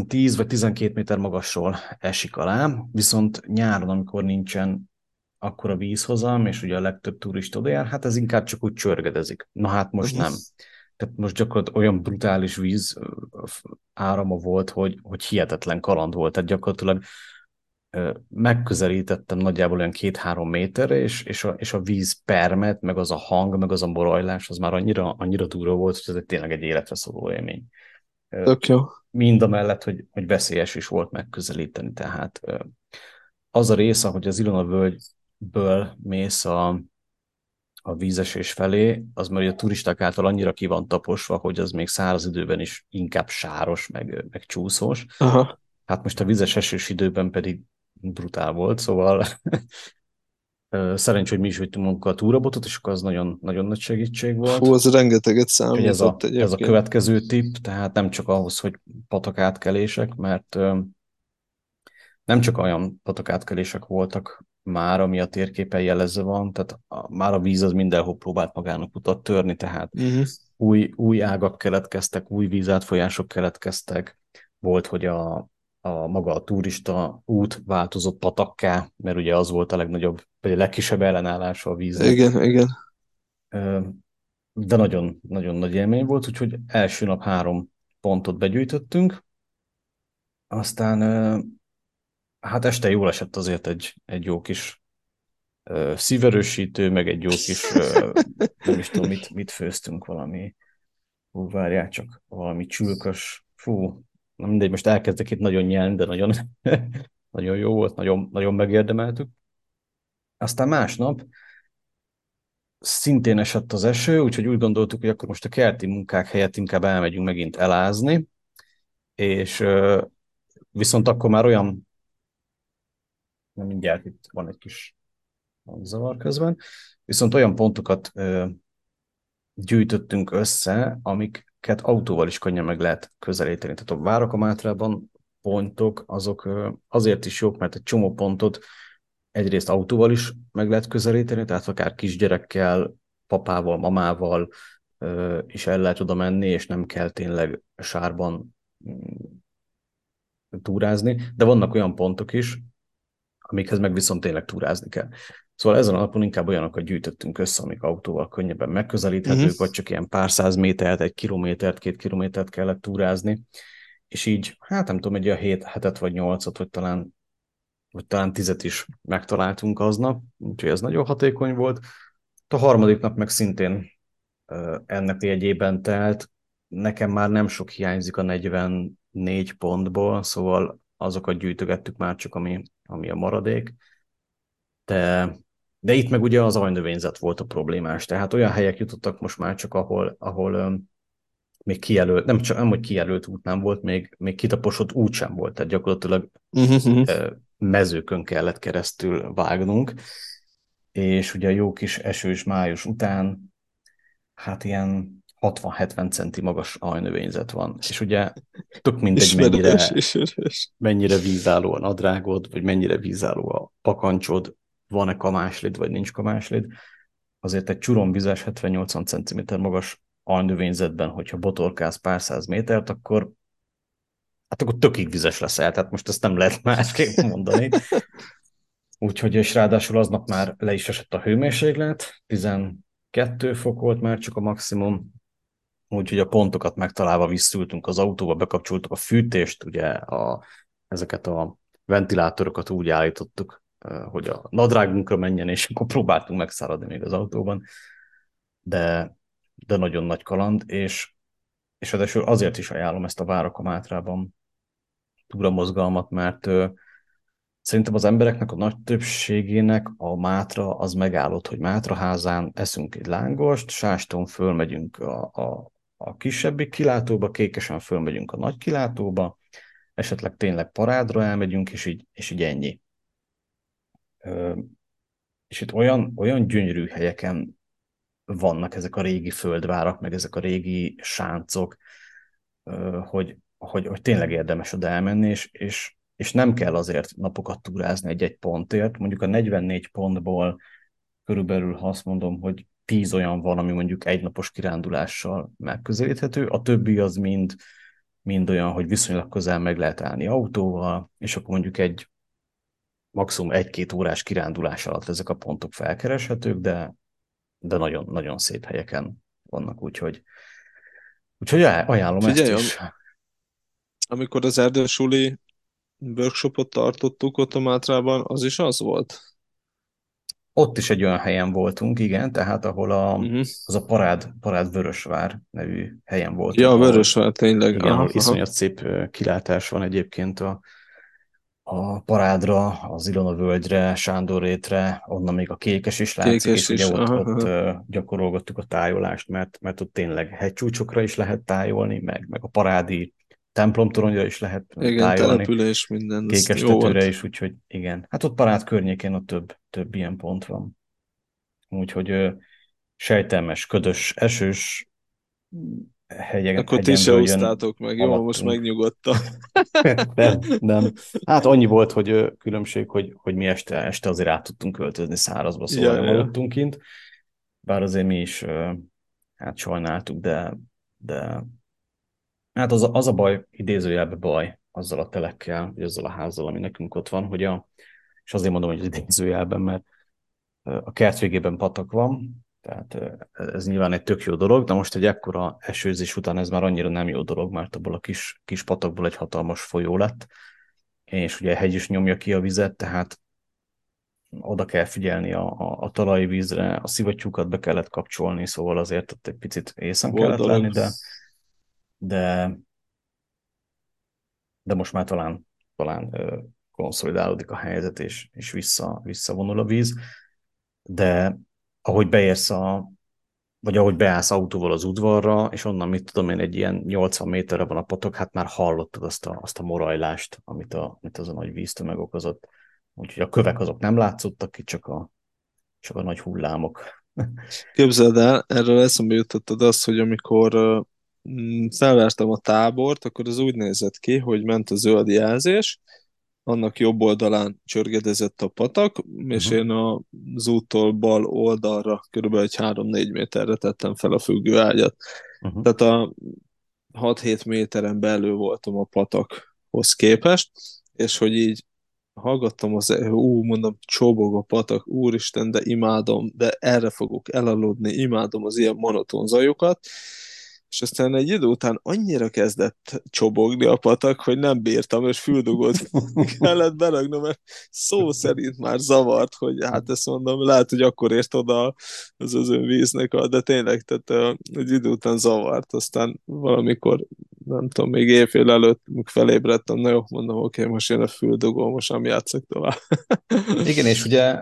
10 vagy 12 méter magasról esik alá, viszont nyáron, amikor nincsen akkor a vízhozam, és ugye a legtöbb turista odajár, hát ez inkább csak úgy csörgedezik. Na hát most nem. Tehát most gyakorlatilag olyan brutális víz árama volt, hogy hihetetlen kaland volt. Tehát gyakorlatilag megközelítettem nagyjából olyan 2-3 méterre, és a víz permet, meg az a hang, meg az a morajlás, az már annyira durva volt, hogy ez tényleg egy életre szóló élmény. Tök jó. Mind a mellett, hogy veszélyes is volt megközelíteni. Tehát az a része, hogy az Ilona-völgyből mész a vízesés felé, az már a turisták által annyira ki van taposva, hogy az még száraz időben is inkább sáros, meg csúszós. Aha. Hát most a vizes esős időben pedig brutál volt, szóval szerencsé, hogy mi is vittünk magunkkal a túrabotot, és akkor az nagyon, nagyon nagy segítség volt. Hú, az rengeteget számított. Ez a következő tipp, tehát nem csak ahhoz, hogy patakátkelések, mert nem csak olyan patakátkelések voltak már, ami a térképen jelezve van, tehát már a víz az mindenhol próbált magának utat törni, tehát új ágak keletkeztek, új vízátfolyások keletkeztek, volt, hogy a maga a turista út változott patakká, mert ugye az volt a legnagyobb, vagy a legkisebb ellenállása a víznek. Igen. De nagyon, nagyon nagy élmény volt, úgyhogy első nap 3 pontot begyűjtöttünk, aztán... Hát este jól esett azért egy jó kis szíverősítő, meg egy jó kis, nem is tudom, mit főztünk valami. Hú, várjál csak, valami csülkös. Fú, na mindegy, most elkezdek itt nagyon nyelni, de nagyon Nagyon jó volt, nagyon, nagyon megérdemeltük. Aztán másnap szintén esett az eső, úgyhogy úgy gondoltuk, hogy akkor most a kerti munkák helyett inkább elmegyünk megint elázni, és viszont akkor már olyan, nem mindjárt itt van egy kis zavar közben, viszont olyan pontokat gyűjtöttünk össze, amiket autóval is könnyen meg lehet közelíteni. Tehát a Várak a Mátrában pontok, azok azért is jók, mert egy csomó pontot egyrészt autóval is meg lehet közelíteni, tehát akár kisgyerekkel, papával, mamával is el lehet oda menni, és nem kell tényleg sárban túrázni, de vannak olyan pontok is, amikhez meg viszont tényleg túrázni kell. Szóval ezen a napon inkább olyanokat gyűjtöttünk össze, amik autóval könnyebben megközelíthetők, vagy csak ilyen pár száz métert, 1 kilométert, 2 kilométert kellett túrázni, és így, hát nem tudom, egy ilyen 7-8-at, vagy talán 10-et is megtaláltunk aznap, úgyhogy ez nagyon hatékony volt. A harmadik nap meg szintén ennek jegyében telt, nekem már nem sok hiányzik a 44 pontból, szóval azokat gyűjtögettük már csak, ami a maradék. De itt meg ugye az ajnövényzet volt a problémás, tehát olyan helyek jutottak most már csak, ahol még kijelölt, nem hogy kijelölt út nem volt, még kitaposott út sem volt, tehát gyakorlatilag mezőkön kellett keresztül vágnunk, és ugye a jó kis esős május után hát ilyen 60-70 centi magas aljnövényzet van, és ugye tök mindegy, mennyire vízálló a nadrágod, vagy mennyire vízálló a pakancsod, van-e kamáslid, vagy nincs kamáslid, azért egy csuromvizes 70-80 centiméter magas aljnövényzetben, hogyha botorkálsz pár száz métert, akkor tökig vizes leszel, tehát most ezt nem lehet másképp mondani. Úgyhogy, és ráadásul aznap már le is esett a hőmérséklet, 12 fok volt már csak a maximum, úgyhogy a pontokat megtalálva visszültünk az autóba, bekapcsoltuk a fűtést, ugye ezeket a ventilátorokat úgy állítottuk, hogy a nadrágunkra menjen, és akkor próbáltunk megszáradni még az autóban, de nagyon nagy kaland, és azért is ajánlom ezt a Várak a Mátrában túramozgalmat, mert szerintem az embereknek a nagy többségének a Mátra az megállott, hogy Mátraházán eszünk egy lángost, Sástón fölmegyünk a kisebbik kilátóba, Kékesen fölmegyünk a nagy kilátóba, esetleg tényleg Parádra elmegyünk, és így ennyi. És itt olyan gyönyörű helyeken vannak ezek a régi földvárak, meg ezek a régi sáncok, hogy tényleg érdemes oda elmenni, és nem kell azért napokat túrázni egy-egy pontért. Mondjuk a 44 pontból körülbelül, ha azt mondom, hogy 10 olyan van, ami mondjuk egynapos kirándulással megközelíthető, a többi az mind olyan, hogy viszonylag közel meg lehet állni autóval, és akkor mondjuk egy maximum 1-2 órás kirándulás alatt ezek a pontok felkereshetők, de nagyon, nagyon szép helyeken vannak, úgyhogy ajánlom. Figyelj, ezt is. Amikor az erdősuli workshopot tartottuk ott a Mátrában, az is az volt? Ott is egy olyan helyen voltunk, igen, tehát ahol az a Parád Vörösvár nevű helyen voltunk. Ja, Vörösvár, tényleg. Igen, ahol iszonyat szép kilátás van egyébként a Parádra, az Ilona-völgyre, Sándorrétre, onnan még a Kékes is látszik, Kékes és is. Ott gyakorolgattuk a tájolást, mert ott tényleg hegycsúcsokra is lehet tájolni, meg a parádi templomtoronyra is lehet tájolni. Igen, település, minden. Kékes tetőre is, úgyhogy igen. Hát ott Parád környékén a több ilyen pont van. Úgyhogy sejtelmes, ködös, esős hegyek. Akkor ti se osztátok meg, jó, most megnyugodtam. nem. Hát annyi volt, hogy különbség, hogy mi este azért át tudtunk költözni szárazba, szóval nem aludtunk kint. Bár azért mi is sajnáltuk, de hát az a baj, idézőjelben baj azzal a telekkel, vagy azzal a házzal, ami nekünk ott van, hogy és azért mondom, hogy idézőjelben, mert a kert végében patak van, tehát ez nyilván egy tök jó dolog, de most egy ekkora esőzés után ez már annyira nem jó dolog, mert abból a kis patakból egy hatalmas folyó lett, és ugye a hegy is nyomja ki a vizet, tehát oda kell figyelni a talaji vízre, a szivattyúkat be kellett kapcsolni, szóval azért ott egy picit észen kellett lenni, de most már talán konszolidálódik a helyzet, és visszavonul a víz. De ahogy beérsz vagy ahogy beállsz autóval az udvarra, és onnan, mit tudom én, egy ilyen 80 méterre van a patak, hát már hallottad azt a morajlást, amit az a nagy víztömeg okozott. Úgyhogy a kövek azok nem látszottak ki, csak a nagy hullámok. Képzeld el, erről eszembe jutottad azt, hogy amikor felvertem a tábort, akkor az úgy nézett ki, hogy ment a zöld jelzés, annak jobb oldalán csörgedezett a patak, és én az úttól bal oldalra kb. Egy 3-4 méterre tettem fel a függő ágyat. Tehát a 6-7 méteren belül voltam a patakhoz képest, és hogy így hallgattam mondom, csobog a patak, úristen, de imádom, de erre fogok elaludni, imádom az ilyen monoton zajokat, és aztán egy idő után annyira kezdett csobogni a patak, hogy nem bírtam, és füldugót kellett beragnom, mert szó szerint már zavart, hogy hát ezt mondom, lehet, hogy akkor ért oda az özönvíznek, de tényleg, tehát egy idő után zavart, aztán valamikor, nem tudom, még évfél előtt felébredtem, na jó, mondom, oké, most jön a füldugó, most nem játszok tovább. Igen, és ugye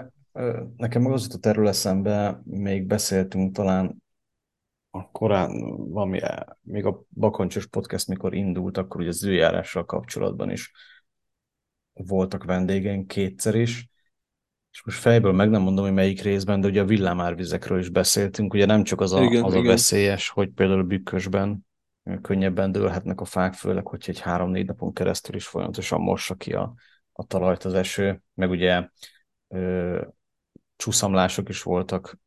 nekem az jutott erről eszembe, még beszéltünk talán még a Bakancsos Podcast, mikor indult, akkor ugye az időjárással kapcsolatban is voltak vendégeink kétszer is, és most fejből meg nem mondom, hogy melyik részben, de ugye a villámárvizekről is beszéltünk, ugye nem csak az a veszélyes, hogy például Bükkösben könnyebben dőlhetnek a fák, főleg, hogy egy 3-4 napon keresztül is folyamatosan mossa ki a talajt az eső, meg ugye csúszamlások is voltak,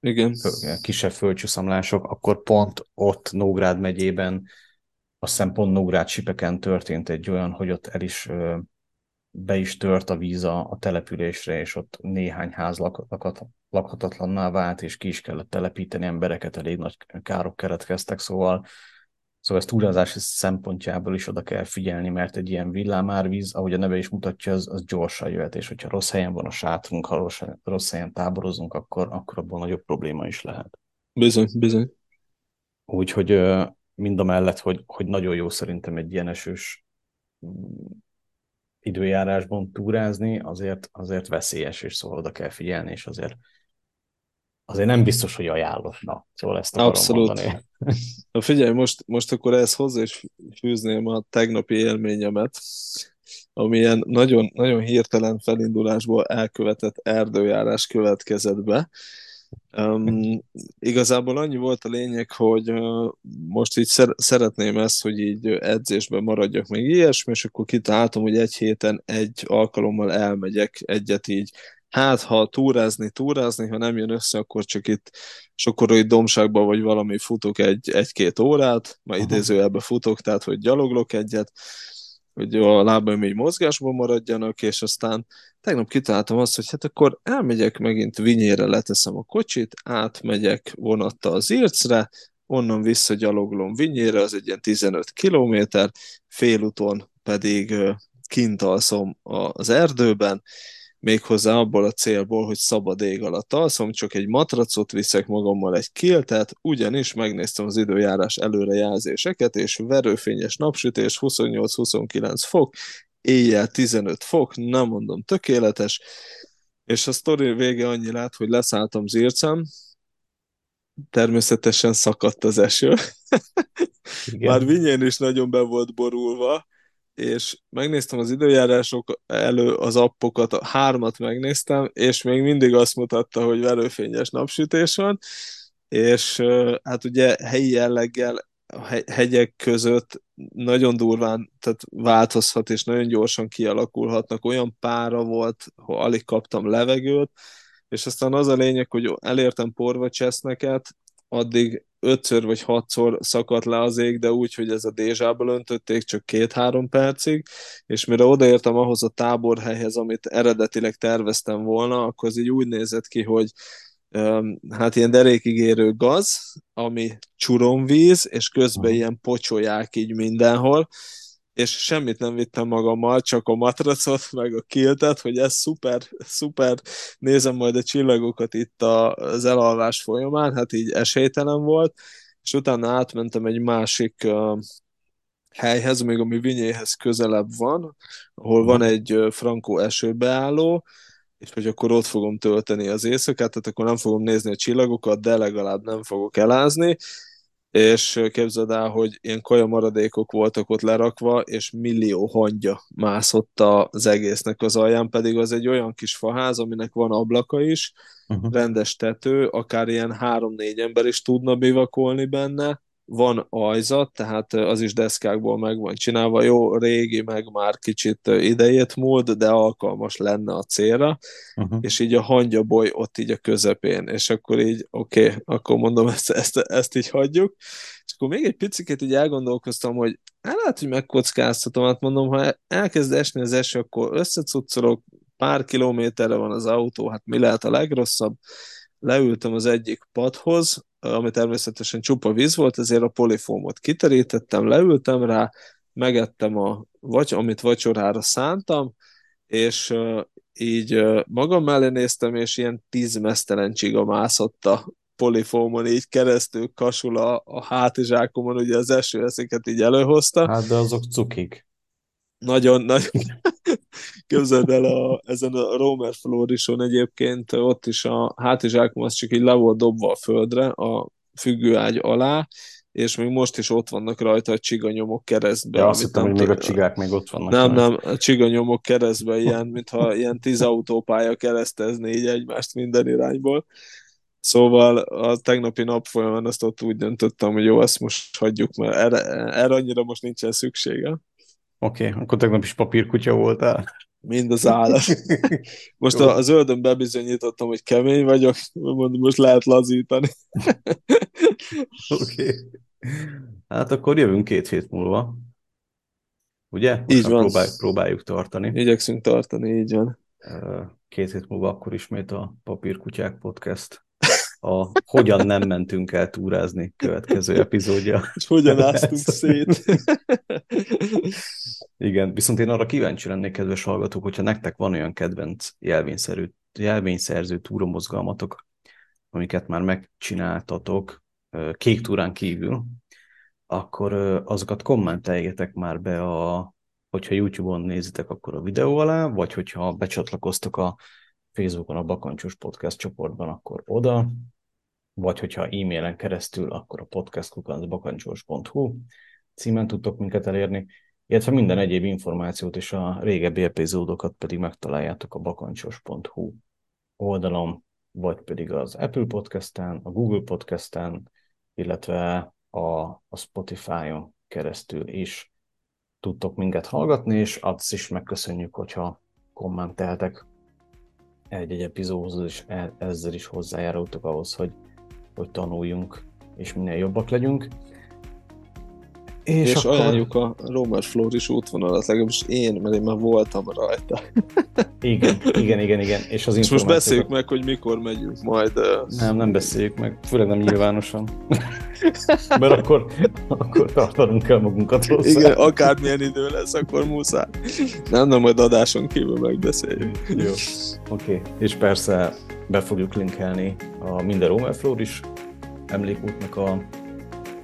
igen, kisebb földcsúszamlások, akkor pont ott Nógrád megyében, azt hiszem pont Nógrádspeken történt egy olyan, hogy ott be is tört a víz a településre, és ott néhány ház lakhatatlanná vált, és ki is kellett telepíteni embereket, elég nagy károk keletkeztek, szóval ezt túrázási szempontjából is oda kell figyelni, mert egy ilyen villámárvíz, ahogy a neve is mutatja, az gyorsan jöhet, és hogyha rossz helyen van a sátrunk, ha rossz helyen táborozunk, akkor abból nagyobb probléma is lehet. Bizony. Úgyhogy mind a mellett, hogy nagyon jó szerintem egy ilyen esős időjárásban túrázni, azért veszélyes, és szóval oda kell figyelni, és azért nem biztos, hogy ajánlom. Na, szóval ezt akarom mondani. Na figyelj, most akkor ezt hozzá is fűzném a tegnapi élményemet, ami ilyen nagyon, nagyon hirtelen felindulásból elkövetett erdőjárás következett be. Igazából annyi volt a lényeg, hogy most így szeretném ezt, hogy így edzésben maradjak még ilyesmi, és akkor kitaláltam, hogy egy héten egy alkalommal elmegyek egyet így. Hát, ha túrázni, ha nem jön össze, akkor csak itt Sokorói Dombságban vagy valami futok egy-két órát, majd idézőjelben futok, tehát hogy gyaloglok egyet, hogy a lábaim így mozgásban maradjanak, és aztán tegnap kitaláltam azt, hogy hát akkor elmegyek megint Vinyére, leteszem a kocsit, átmegyek vonattal a Zircre, onnan vissza gyaloglom Vinyére, az egy ilyen 15 kilométer, félúton pedig kint alszom az erdőben, méghozzá abból a célból, hogy szabad ég alatt alszom, csak egy matracot viszek magammal, egy kiltet, ugyanis megnéztem az időjárás előrejelzéseket, és verőfényes napsütés, 28-29 fok, éjjel 15 fok, nem mondom, tökéletes, és a sztori vége annyi lát, hogy leszálltam Zircen, természetesen szakadt az eső, már Vinyén is nagyon be volt borulva, és megnéztem az időjárások az appokat, a 3-at megnéztem, és még mindig azt mutatta, hogy verőfényes napsütés van, és hát ugye helyi jelleggel a hegyek között nagyon durván, tehát változhat, és nagyon gyorsan kialakulhatnak, olyan pára volt, hogy alig kaptam levegőt, és aztán az a lényeg, hogy elértem Porva-Cseszneket, addig 5-ször vagy 6-szor szakadt le az ég, de úgy, hogy ez a dézsából öntötték csak 2-3 percig, és mire odaértem ahhoz a táborhelyhez, amit eredetileg terveztem volna, akkor az így úgy nézett ki, hogy hát ilyen derékig érő gaz, ami csuromvíz, és közben ilyen pocsolyák így mindenhol, és semmit nem vittem magammal, csak a matracot, meg a kiltet, hogy ez szuper, szuper, nézem majd a csillagokat itt az elalvás folyamán, hát így esélytelen volt, és utána átmentem egy másik helyhez, még ami Vinyéhez közelebb van, ahol van egy frankó esőbeálló, és hogy akkor ott fogom tölteni az éjszakát, tehát akkor nem fogom nézni a csillagokat, de legalább nem fogok elázni, és képzeld el, hogy ilyen kajamaradékok voltak ott lerakva, és millió hangya mászott az egésznek az alján, pedig az egy olyan kis faház, aminek van ablaka is, rendes tető, akár ilyen 3-4 ember is tudna bivakolni benne, van ajzat, tehát az is deszkákból meg van csinálva, jó, régi, meg már kicsit idejét múlt, de alkalmas lenne a célra, és így a hangyaboly ott így a közepén, és akkor így, oké, akkor mondom, ezt így hagyjuk, és akkor még egy picikét így elgondolkoztam, hogy lehet, hogy megkockáztatom, hát mondom, ha elkezd esni az eső, akkor összecuccolok, pár kilométerre van az autó, hát mi lehet a legrosszabb? Leültem az egyik padhoz, ami természetesen csupa víz volt, ezért a polifómot kiterítettem, leültem rá, megettem amit vacsorára szántam, és így magam mellé néztem, és ilyen 10 mesztelen csiga mászott a polifómon, így keresztül kasul a hátizsákomon, ugye az eső ezeket így előhozta. Hát de azok cukik. Nagyon-nagyon. Képzeld el, ezen a Rómer Flórison egyébként ott is a hátizsákom az csak így le volt dobva a földre, a függőágy alá, és még most is ott vannak rajta a csiganyomok keresztben. Ja, azt hittem, hogy még a csigák még ott vannak. Nem, a csiganyomok keresztben ilyen, mintha ilyen 10 autópálya keresztezni így egymást minden irányból. Szóval a tegnapi nap folyamán azt ott úgy döntöttem, hogy jó, ezt most hagyjuk, mert erre annyira most nincsen szüksége. Oké, akkor tegnap is papírkutya voltál. Mind az állat. Most az ördön bebizonyítottam, hogy kemény vagyok, mondom, most lehet lazítani. Oké. Hát akkor jövünk 2 hét múlva. Ugye? Így van. Próbáljuk tartani. Igyekszünk tartani, így van. 2 hét múlva akkor ismét a Papírkutyák Podcast. A Hogyan nem mentünk el túrázni következő epizódja. És hogyan áztunk szét. Igen, viszont én arra kíváncsi lennék, kedves hallgatók, hogyha nektek van olyan kedvenc jelvényszerző túromozgalmatok, amiket már megcsináltatok kék túrán kívül, akkor azokat kommenteljetek már be, hogyha YouTube-on nézitek, akkor a videó alá, vagy hogyha becsatlakoztok a Facebookon a Bakancsos Podcast csoportban, akkor oda, vagy hogyha e-mailen keresztül, akkor a podcast@bakancsos.hu címen tudtok minket elérni, illetve minden egyéb információt és a régebbi epizódokat pedig megtaláljátok a bakancsos.hu oldalon, vagy pedig az Apple Podcast-en, a Google Podcast-en, illetve a Spotify-on keresztül is tudtok minket hallgatni, és azt is megköszönjük, hogyha kommenteltek egy-egy epizódhoz, és ezzel is hozzájárultok ahhoz, hogy tanuljunk, és minél jobbak legyünk. És akkor ajánljuk a Rómer Flóris útvonalat, legalábbis én, mert én már voltam rajta. Igen. És most beszéljük meg, hogy mikor megyünk majd. Nem beszéljük meg, főleg nem nyilvánosan. Mert akkor tartanunk el magunkat hozzá. Igen, akármilyen idő lesz, akkor muszáj. Nem, majd adáson kívül megbeszéljük. Jó, oké. És persze be fogjuk linkelni a minden Rómer Flóris emlékútnak a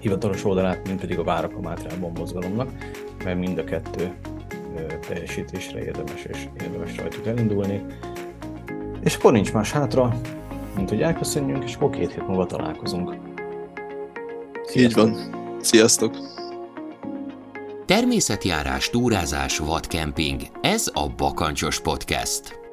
hivatalos oldalát, mint pedig a Várak a Mátrában mozgalomnak, mert mind a 2 teljesítésre érdemes, és érdemes rajtuk elindulni. És akkor nincs más hátra, mint hogy elköszönjünk, és akkor 2 hét múlva találkozunk. Sziasztok. Így van. Sziasztok! Természetjárás, túrázás, vadkemping. Ez a Bakancsos Podcast.